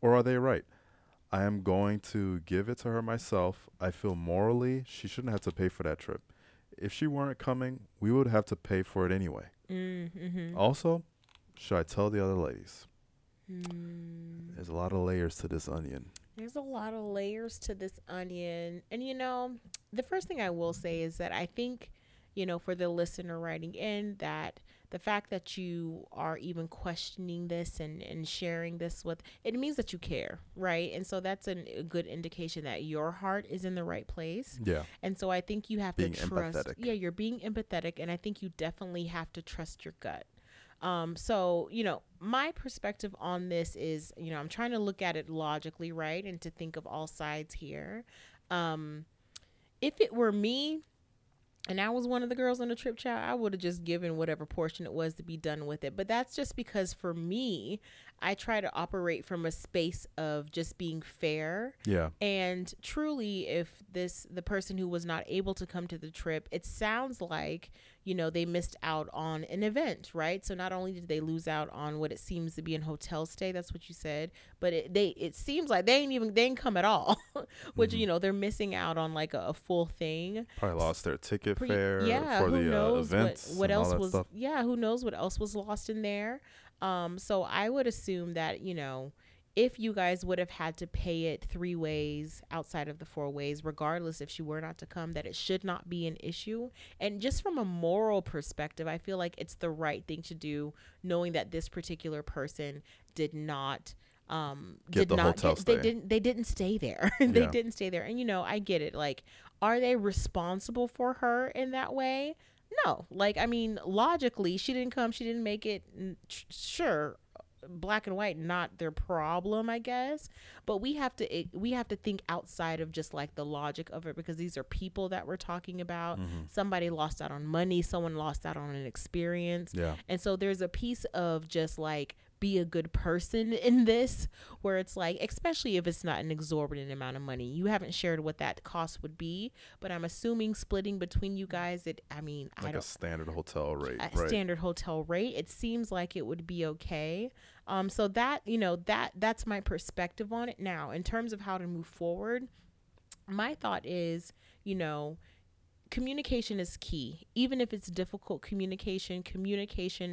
Or are they right? I am going to give it to her myself. I feel morally she shouldn't have to pay for that trip. If she weren't coming, we would have to pay for it anyway. Also, should I tell the other ladies? There's a lot of layers to this onion. There's a lot of layers to this onion. And, the first thing I will say is that I think you know, for the listener writing in, that the fact that you are even questioning this and sharing this with, it means that you care, right? And so that's a good indication that your heart is in the right place. Yeah. And so I think you have to trust. Empathetic. Yeah, you're being empathetic. And I think you definitely have to trust your gut. So, you know, my perspective on this is, you know, I'm trying to look at it logically, right? And to think of all sides here. If it were me, and I was one of the girls on the trip, child, I would have just given whatever portion it was to be done with it. But that's just because for me, I try to operate from a space of just being fair. Yeah. And truly, if the person who was not able to come to the trip, it sounds like, you know, they missed out on an event, right? So not only did they lose out on what it seems to be an hotel stay, that's what you said, but it seems like they didn't come at all, which, mm-hmm. you know, they're missing out on like a full thing. Probably lost their ticket. Fair, yeah, for the events. What else was stuff. Yeah, who knows what else was lost in there. So I would assume that, you know, if you guys would have had to pay it three ways outside of the four ways, regardless if she were not to come, that it should not be an issue. And just from a moral perspective, I feel like it's the right thing to do, knowing that this particular person did not didn't stay there. They yeah. didn't stay there. And, you know, I get it. Like, are they responsible for her in that way? No. Like, I mean, logically, she didn't come. She didn't make it. Sure. Black and white, not their problem, I guess. But we have to think outside of just like the logic of it, because these are people that we're talking about. Mm-hmm. Somebody lost out on money. Someone lost out on an experience. Yeah. And so there's a piece of just like, be a good person in this, where it's like, especially if it's not an exorbitant amount of money. You haven't shared what that cost would be, but I'm assuming splitting between you guys, a standard hotel rate, right? Standard hotel rate. It seems like it would be okay. So that, you know, that's my perspective on it. Now, in terms of how to move forward, my thought is, you know, communication is key. Even if it's difficult, communication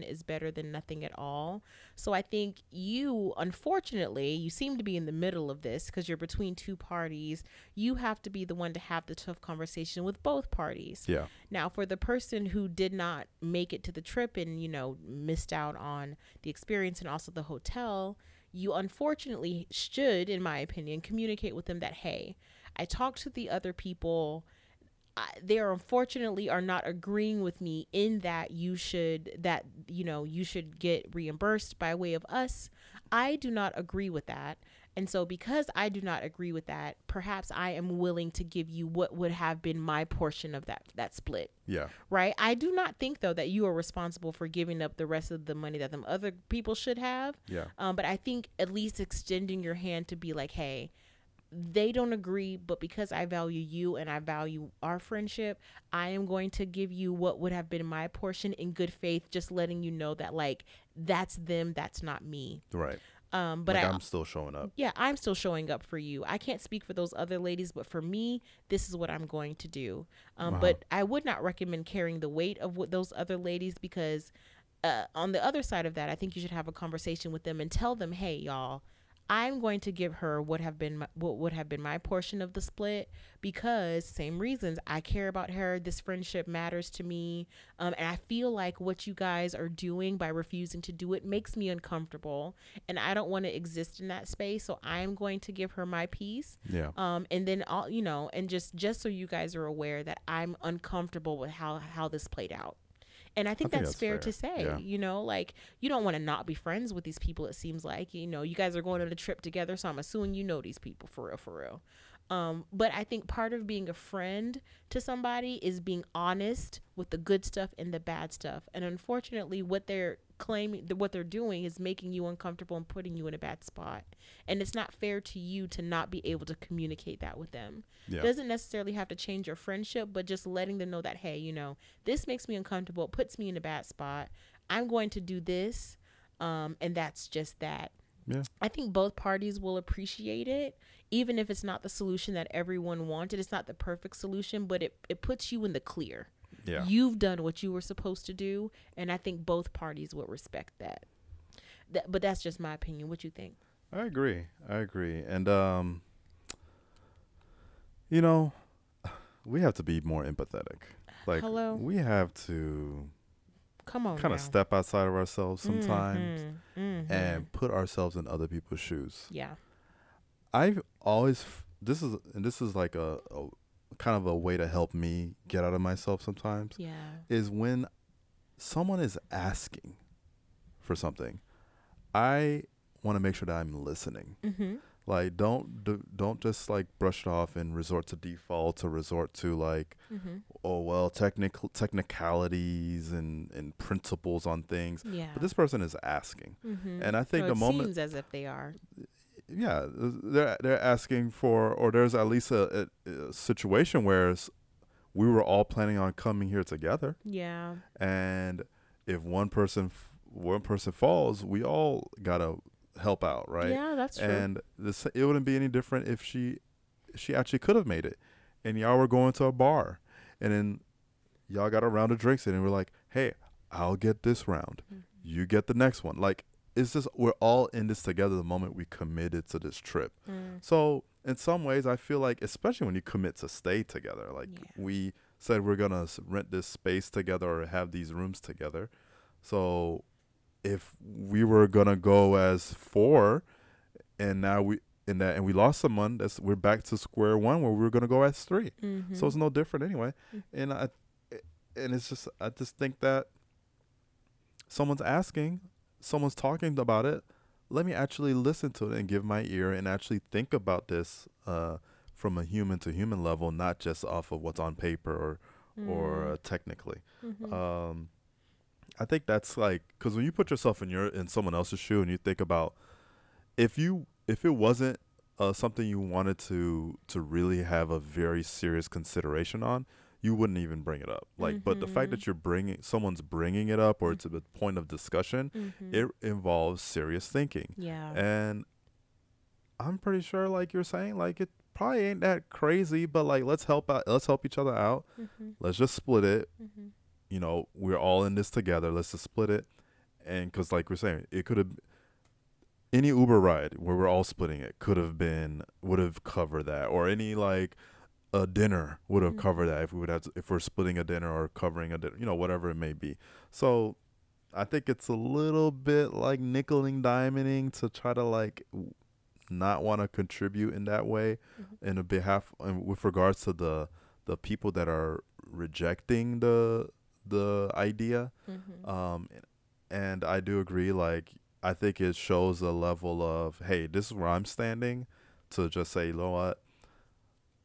is better than nothing at all. So I think unfortunately, you seem to be in the middle of this because you're between two parties. You have to be the one to have the tough conversation with both parties. Yeah. Now, for the person who did not make it to the trip and, you know, missed out on the experience and also the hotel, you unfortunately should, in my opinion, communicate with them that, hey, I talked to the other people. They unfortunately are not agreeing with me in that you should get reimbursed by way of us. I do not agree with that. And so because I do not agree with that, perhaps I am willing to give you what would have been my portion of that split. Yeah. Right. I do not think, though, that you are responsible for giving up the rest of the money that them other people should have. Yeah. But I think at least extending your hand to be like, hey, they don't agree, but because I value you and I value our friendship, I am going to give you what would have been my portion in good faith, just letting you know that, like, that's them, that's not me. Right. But like I'm still showing up. Yeah, I'm still showing up for you. I can't speak for those other ladies, but for me, this is what I'm going to do. But I would not recommend carrying the weight of what those other ladies, because on the other side of that, I think you should have a conversation with them and tell them, hey, y'all, I'm going to give her what would have been my portion of the split, because same reasons, I care about her. This friendship matters to me. And I feel like what you guys are doing by refusing to do it makes me uncomfortable, and I don't want to exist in that space. So I'm going to give her my piece. Yeah. And then all, you know, and just so you guys are aware that I'm uncomfortable with how this played out. And I think that's fair to say, yeah. You know, like, you don't want to not be friends with these people. It seems like, you know, you guys are going on a trip together. So I'm assuming, you know, these people for real. But I think part of being a friend to somebody is being honest with the good stuff and the bad stuff. And unfortunately, what they're claiming, what they're doing is making you uncomfortable and putting you in a bad spot. And it's not fair to you to not be able to communicate that with them. Yeah. Doesn't necessarily have to change your friendship, but just letting them know that, hey, you know, this makes me uncomfortable. It puts me in a bad spot. I'm going to do this. And that's just that. Yeah. I think both parties will appreciate it, even if it's not the solution that everyone wanted. It's not the perfect solution, but it puts you in the clear. Yeah. You've done what you were supposed to do, and I think both parties will respect that. But that's just my opinion. What you think? I agree. And, you know, we have to be more empathetic. Like, hello? We have to kind of step outside of ourselves sometimes and put ourselves in other people's shoes. Yeah. I've always, this is like a kind of a way to help me get out of myself sometimes. Yeah. Is when someone is asking for something, I want to make sure that I'm listening. Mm-hmm. Like, don't just like brush it off and resort to default or resort to like, oh well, technicalities and principles on things. Yeah. But this person is asking, and I think so the moment seems as if they are. Yeah, they're asking for, or there's at least a situation where we were all planning on coming here together. Yeah. And if one person falls, we all gotta help out, right? Yeah, that's true. And it wouldn't be any different if she actually could have made it, and y'all were going to a bar, and then y'all got a round of drinks in, and we're like, hey, I'll get this round, you get the next one. Like, it's just, we're all in this together the moment we committed to this trip. So in some ways, I feel like, especially when you commit to stay together, like we said we're gonna rent this space together or have these rooms together. So if we were gonna go as four, and now we lost someone, we're back to square one where we were gonna go as three. So it's no different anyway. And it's just, I just think that someone's asking, someone's talking about it. Let me actually listen to it and give my ear and actually think about this from a human to human level, not just off of what's on paper or technically. I think that's like, because when you put yourself in someone else's shoe and you think about if it wasn't something you wanted to really have a very serious consideration on, you wouldn't even bring it up. Like, but the fact that someone's bringing it up, or it's a point of discussion, it involves serious thinking. Yeah. And I'm pretty sure, like you're saying, like it probably ain't that crazy, but like let's help each other out. Let's just split it. You know, we're all in this together. Let's just split it. And because like we're saying, it could have, any Uber ride where we're all splitting it would have covered that, or any like a dinner would have covered that if we're splitting a dinner or covering a dinner, you know, whatever it may be. So I think it's a little bit like nickel and diming to try to like not want to contribute in that way in a behalf, and with regards to the people that are rejecting the idea. And I do agree, like I think it shows a level of, hey, this is where I'm standing, to just say, you know what,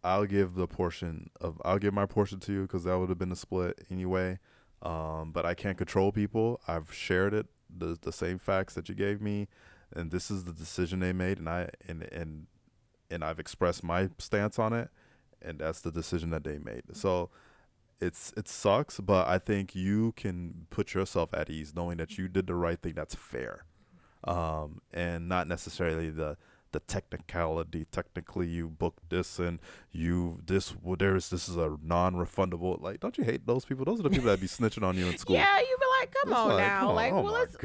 I'll give my portion to you, because that would have been a split anyway, but I can't control people. I've shared it, the same facts that you gave me, and this is the decision they made, and I've expressed my stance on it, and that's the decision that they made. So it sucks, but I think you can put yourself at ease knowing that you did the right thing that's fair, and not necessarily the technicality. Technically, you booked this, and this is a non-refundable. Like, don't you hate those people? Those are the people that be snitching on you in school. Yeah, you be like, come on now, like, oh well, let's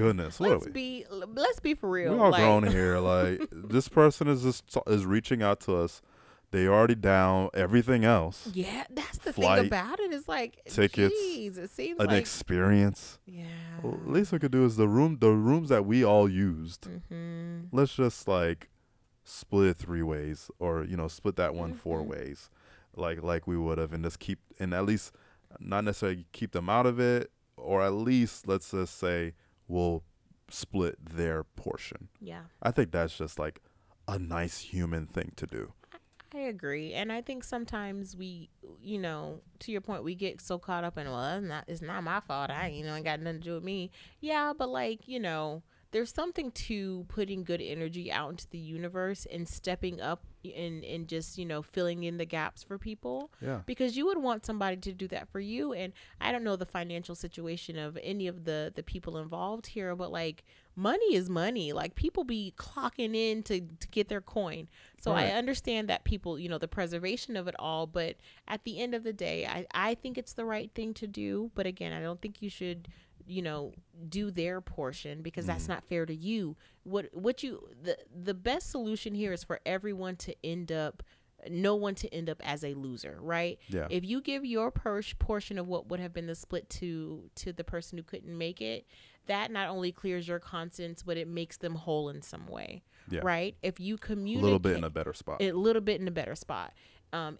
be for real. We're all like, grown here. Like, this person is reaching out to us. They already down everything else. Yeah, that's the thing about it. It's like tickets, geez, it seems an experience. Yeah. Well, least we could do is the rooms that we all used. Let's just like split it three ways, or you know, split that one four ways, like we would have, and just keep, and at least not necessarily keep them out of it, or at least let's just say we'll split their portion. Yeah. I think that's just like a nice human thing to do. I agree. And I think sometimes we, you know, to your point, we get so caught up in, well, it's not my fault. I ain't got nothing to do with me. Yeah, but like, you know, there's something to putting good energy out into the universe and stepping up and just, you know, filling in the gaps for people. Yeah. Because you would want somebody to do that for you. And I don't know the financial situation of any of the people involved here, but like, money is money. Like, people be clocking in to get their coin. So right. I understand that people, you know, the preservation of it all. But at the end of the day, I think it's the right thing to do. But again, I don't think you should, you know, do their portion, because that's not fair to you. The best solution here is for everyone to end up no one to end up as a loser, right? Yeah. If you give your portion of what would have been the split to the person who couldn't make it, that not only clears your conscience, but it makes them whole in some way, yeah. right? If you communicate a little bit in a better spot.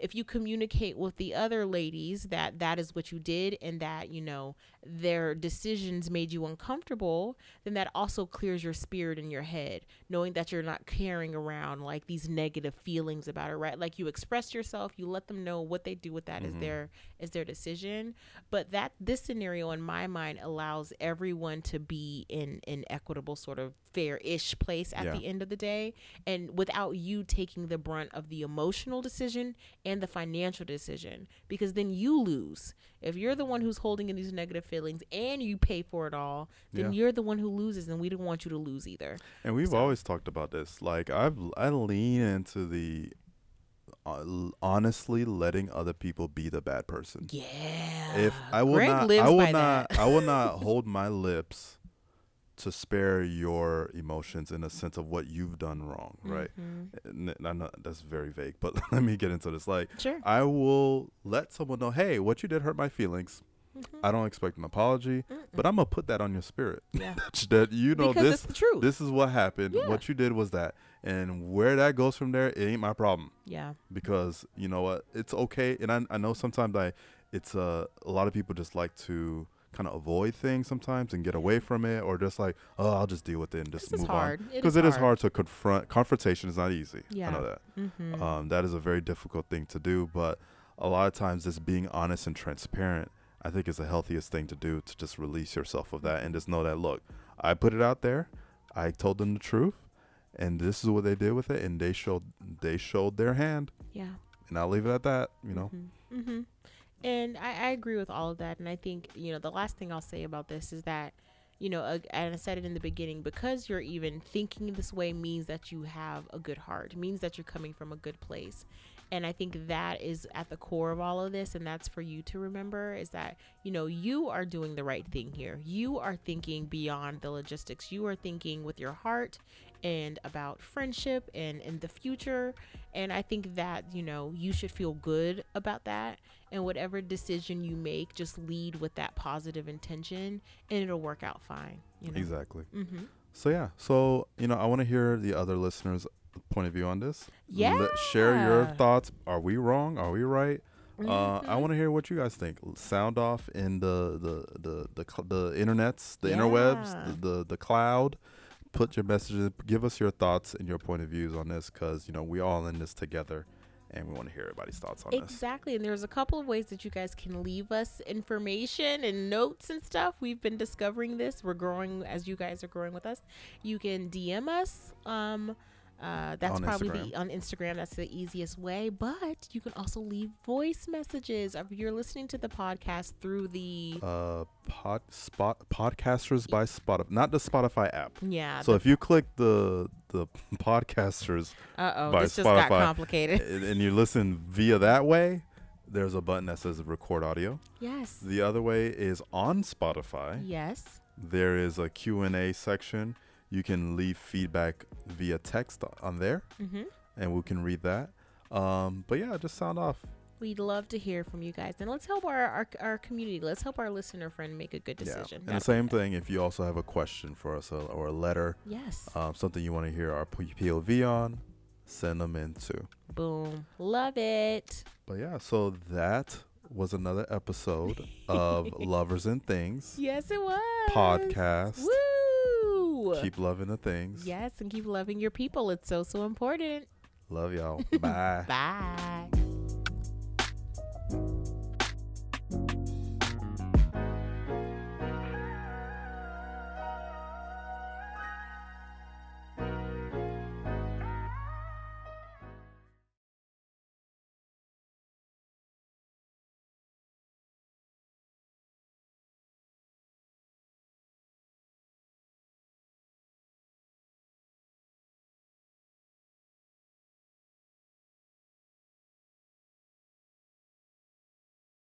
If you communicate with the other ladies that is what you did and that, you know, their decisions made you uncomfortable, then that also clears your spirit in your head, knowing that you're not carrying around like these negative feelings about it, right? Like you express yourself, you let them know what they do with that mm-hmm. is their decision. But this scenario in my mind allows everyone to be in an equitable sort of fair-ish place at yeah. the end of the day, and without you taking the brunt of the emotional decision and the financial decision, because then you lose. If you're the one who's holding in these negative feelings and you pay for it all, then yeah. you're the one who loses, and we don't want you to lose either. And we've always talked about this. Like I lean into the honestly letting other people be the bad person. Yeah. If I will not hold my lips to spare your emotions in a sense of what you've done wrong, right? Mm-hmm. And I know that's very vague, but let me get into this. Like, sure. I will let someone know, hey, what you did hurt my feelings. Mm-hmm. I don't expect an apology, mm-mm. but I'm gonna put that on your spirit. Yeah. That you know, because this is what happened. Yeah. What you did was that, and where that goes from there, it ain't my problem. Yeah. Because you know what, it's okay. And I know sometimes a lot of people just like to kind of avoid things sometimes and get away from it, or just like, oh, I'll just deal with it and just move on, because it is hard to confront. Confrontation is not easy. Yeah. I know that. Mm-hmm. That is a very difficult thing to do, but a lot of times just being honest and transparent, I think, is the healthiest thing to do, to just release yourself of that and just know that, look, I put it out there, I told them the truth, and this is what they did with it, and they showed their hand. Yeah. And I'll leave it at that, you know. Mm-hmm. Mm-hmm. And I agree with all of that. And I think, you know, the last thing I'll say about this is that, you know, and I said it in the beginning, because you're even thinking this way means that you have a good heart, means that you're coming from a good place. And I think that is at the core of all of this. And that's for you to remember, is that, you know, you are doing the right thing here. You are thinking beyond the logistics. You are thinking with your heart and about friendship and in the future. And I think that, you know, you should feel good about that. And whatever decision you make, just lead with that positive intention, and it'll work out fine. You know? Exactly. Mm-hmm. So, yeah. So, you know, I want to hear the other listeners' point of view on this. Yeah. Share your thoughts. Are we wrong? Are we right? Mm-hmm. I want to hear what you guys think. Sound off in the internets, the interwebs, the cloud. Put your messages, give us your thoughts and your point of views on this, because, you know, we all in this together, and we want to hear everybody's thoughts on this. Exactly. And there's a couple of ways that you guys can leave us information and notes and stuff. We've been discovering this. We're growing as you guys are growing with us. You can DM us. That's probably on Instagram. That's the easiest way. But you can also leave voice messages if you're listening to the podcast through the Podcasters by Spotify, not the Spotify app. Yeah. So if you click the Podcasters by this Spotify, just got complicated, and you listen via that way, there's a button that says record audio. Yes. The other way is on Spotify. Yes. There is a Q&A section. You can leave feedback via text on there, mm-hmm. and we can read that. But yeah, just sound off. We'd love to hear from you guys. And let's help our community. Let's help our listener friend make a good decision. Yeah. And the same thing if you also have a question for us or a letter. Yes. Something you want to hear our POV on, send them in too. Boom. Love it. But yeah, so that was another episode of Lovers and Things. Yes, it was. Podcast. Woo! Keep loving the things. Yes, and keep loving your people. It's so important. Love y'all. Bye. Bye.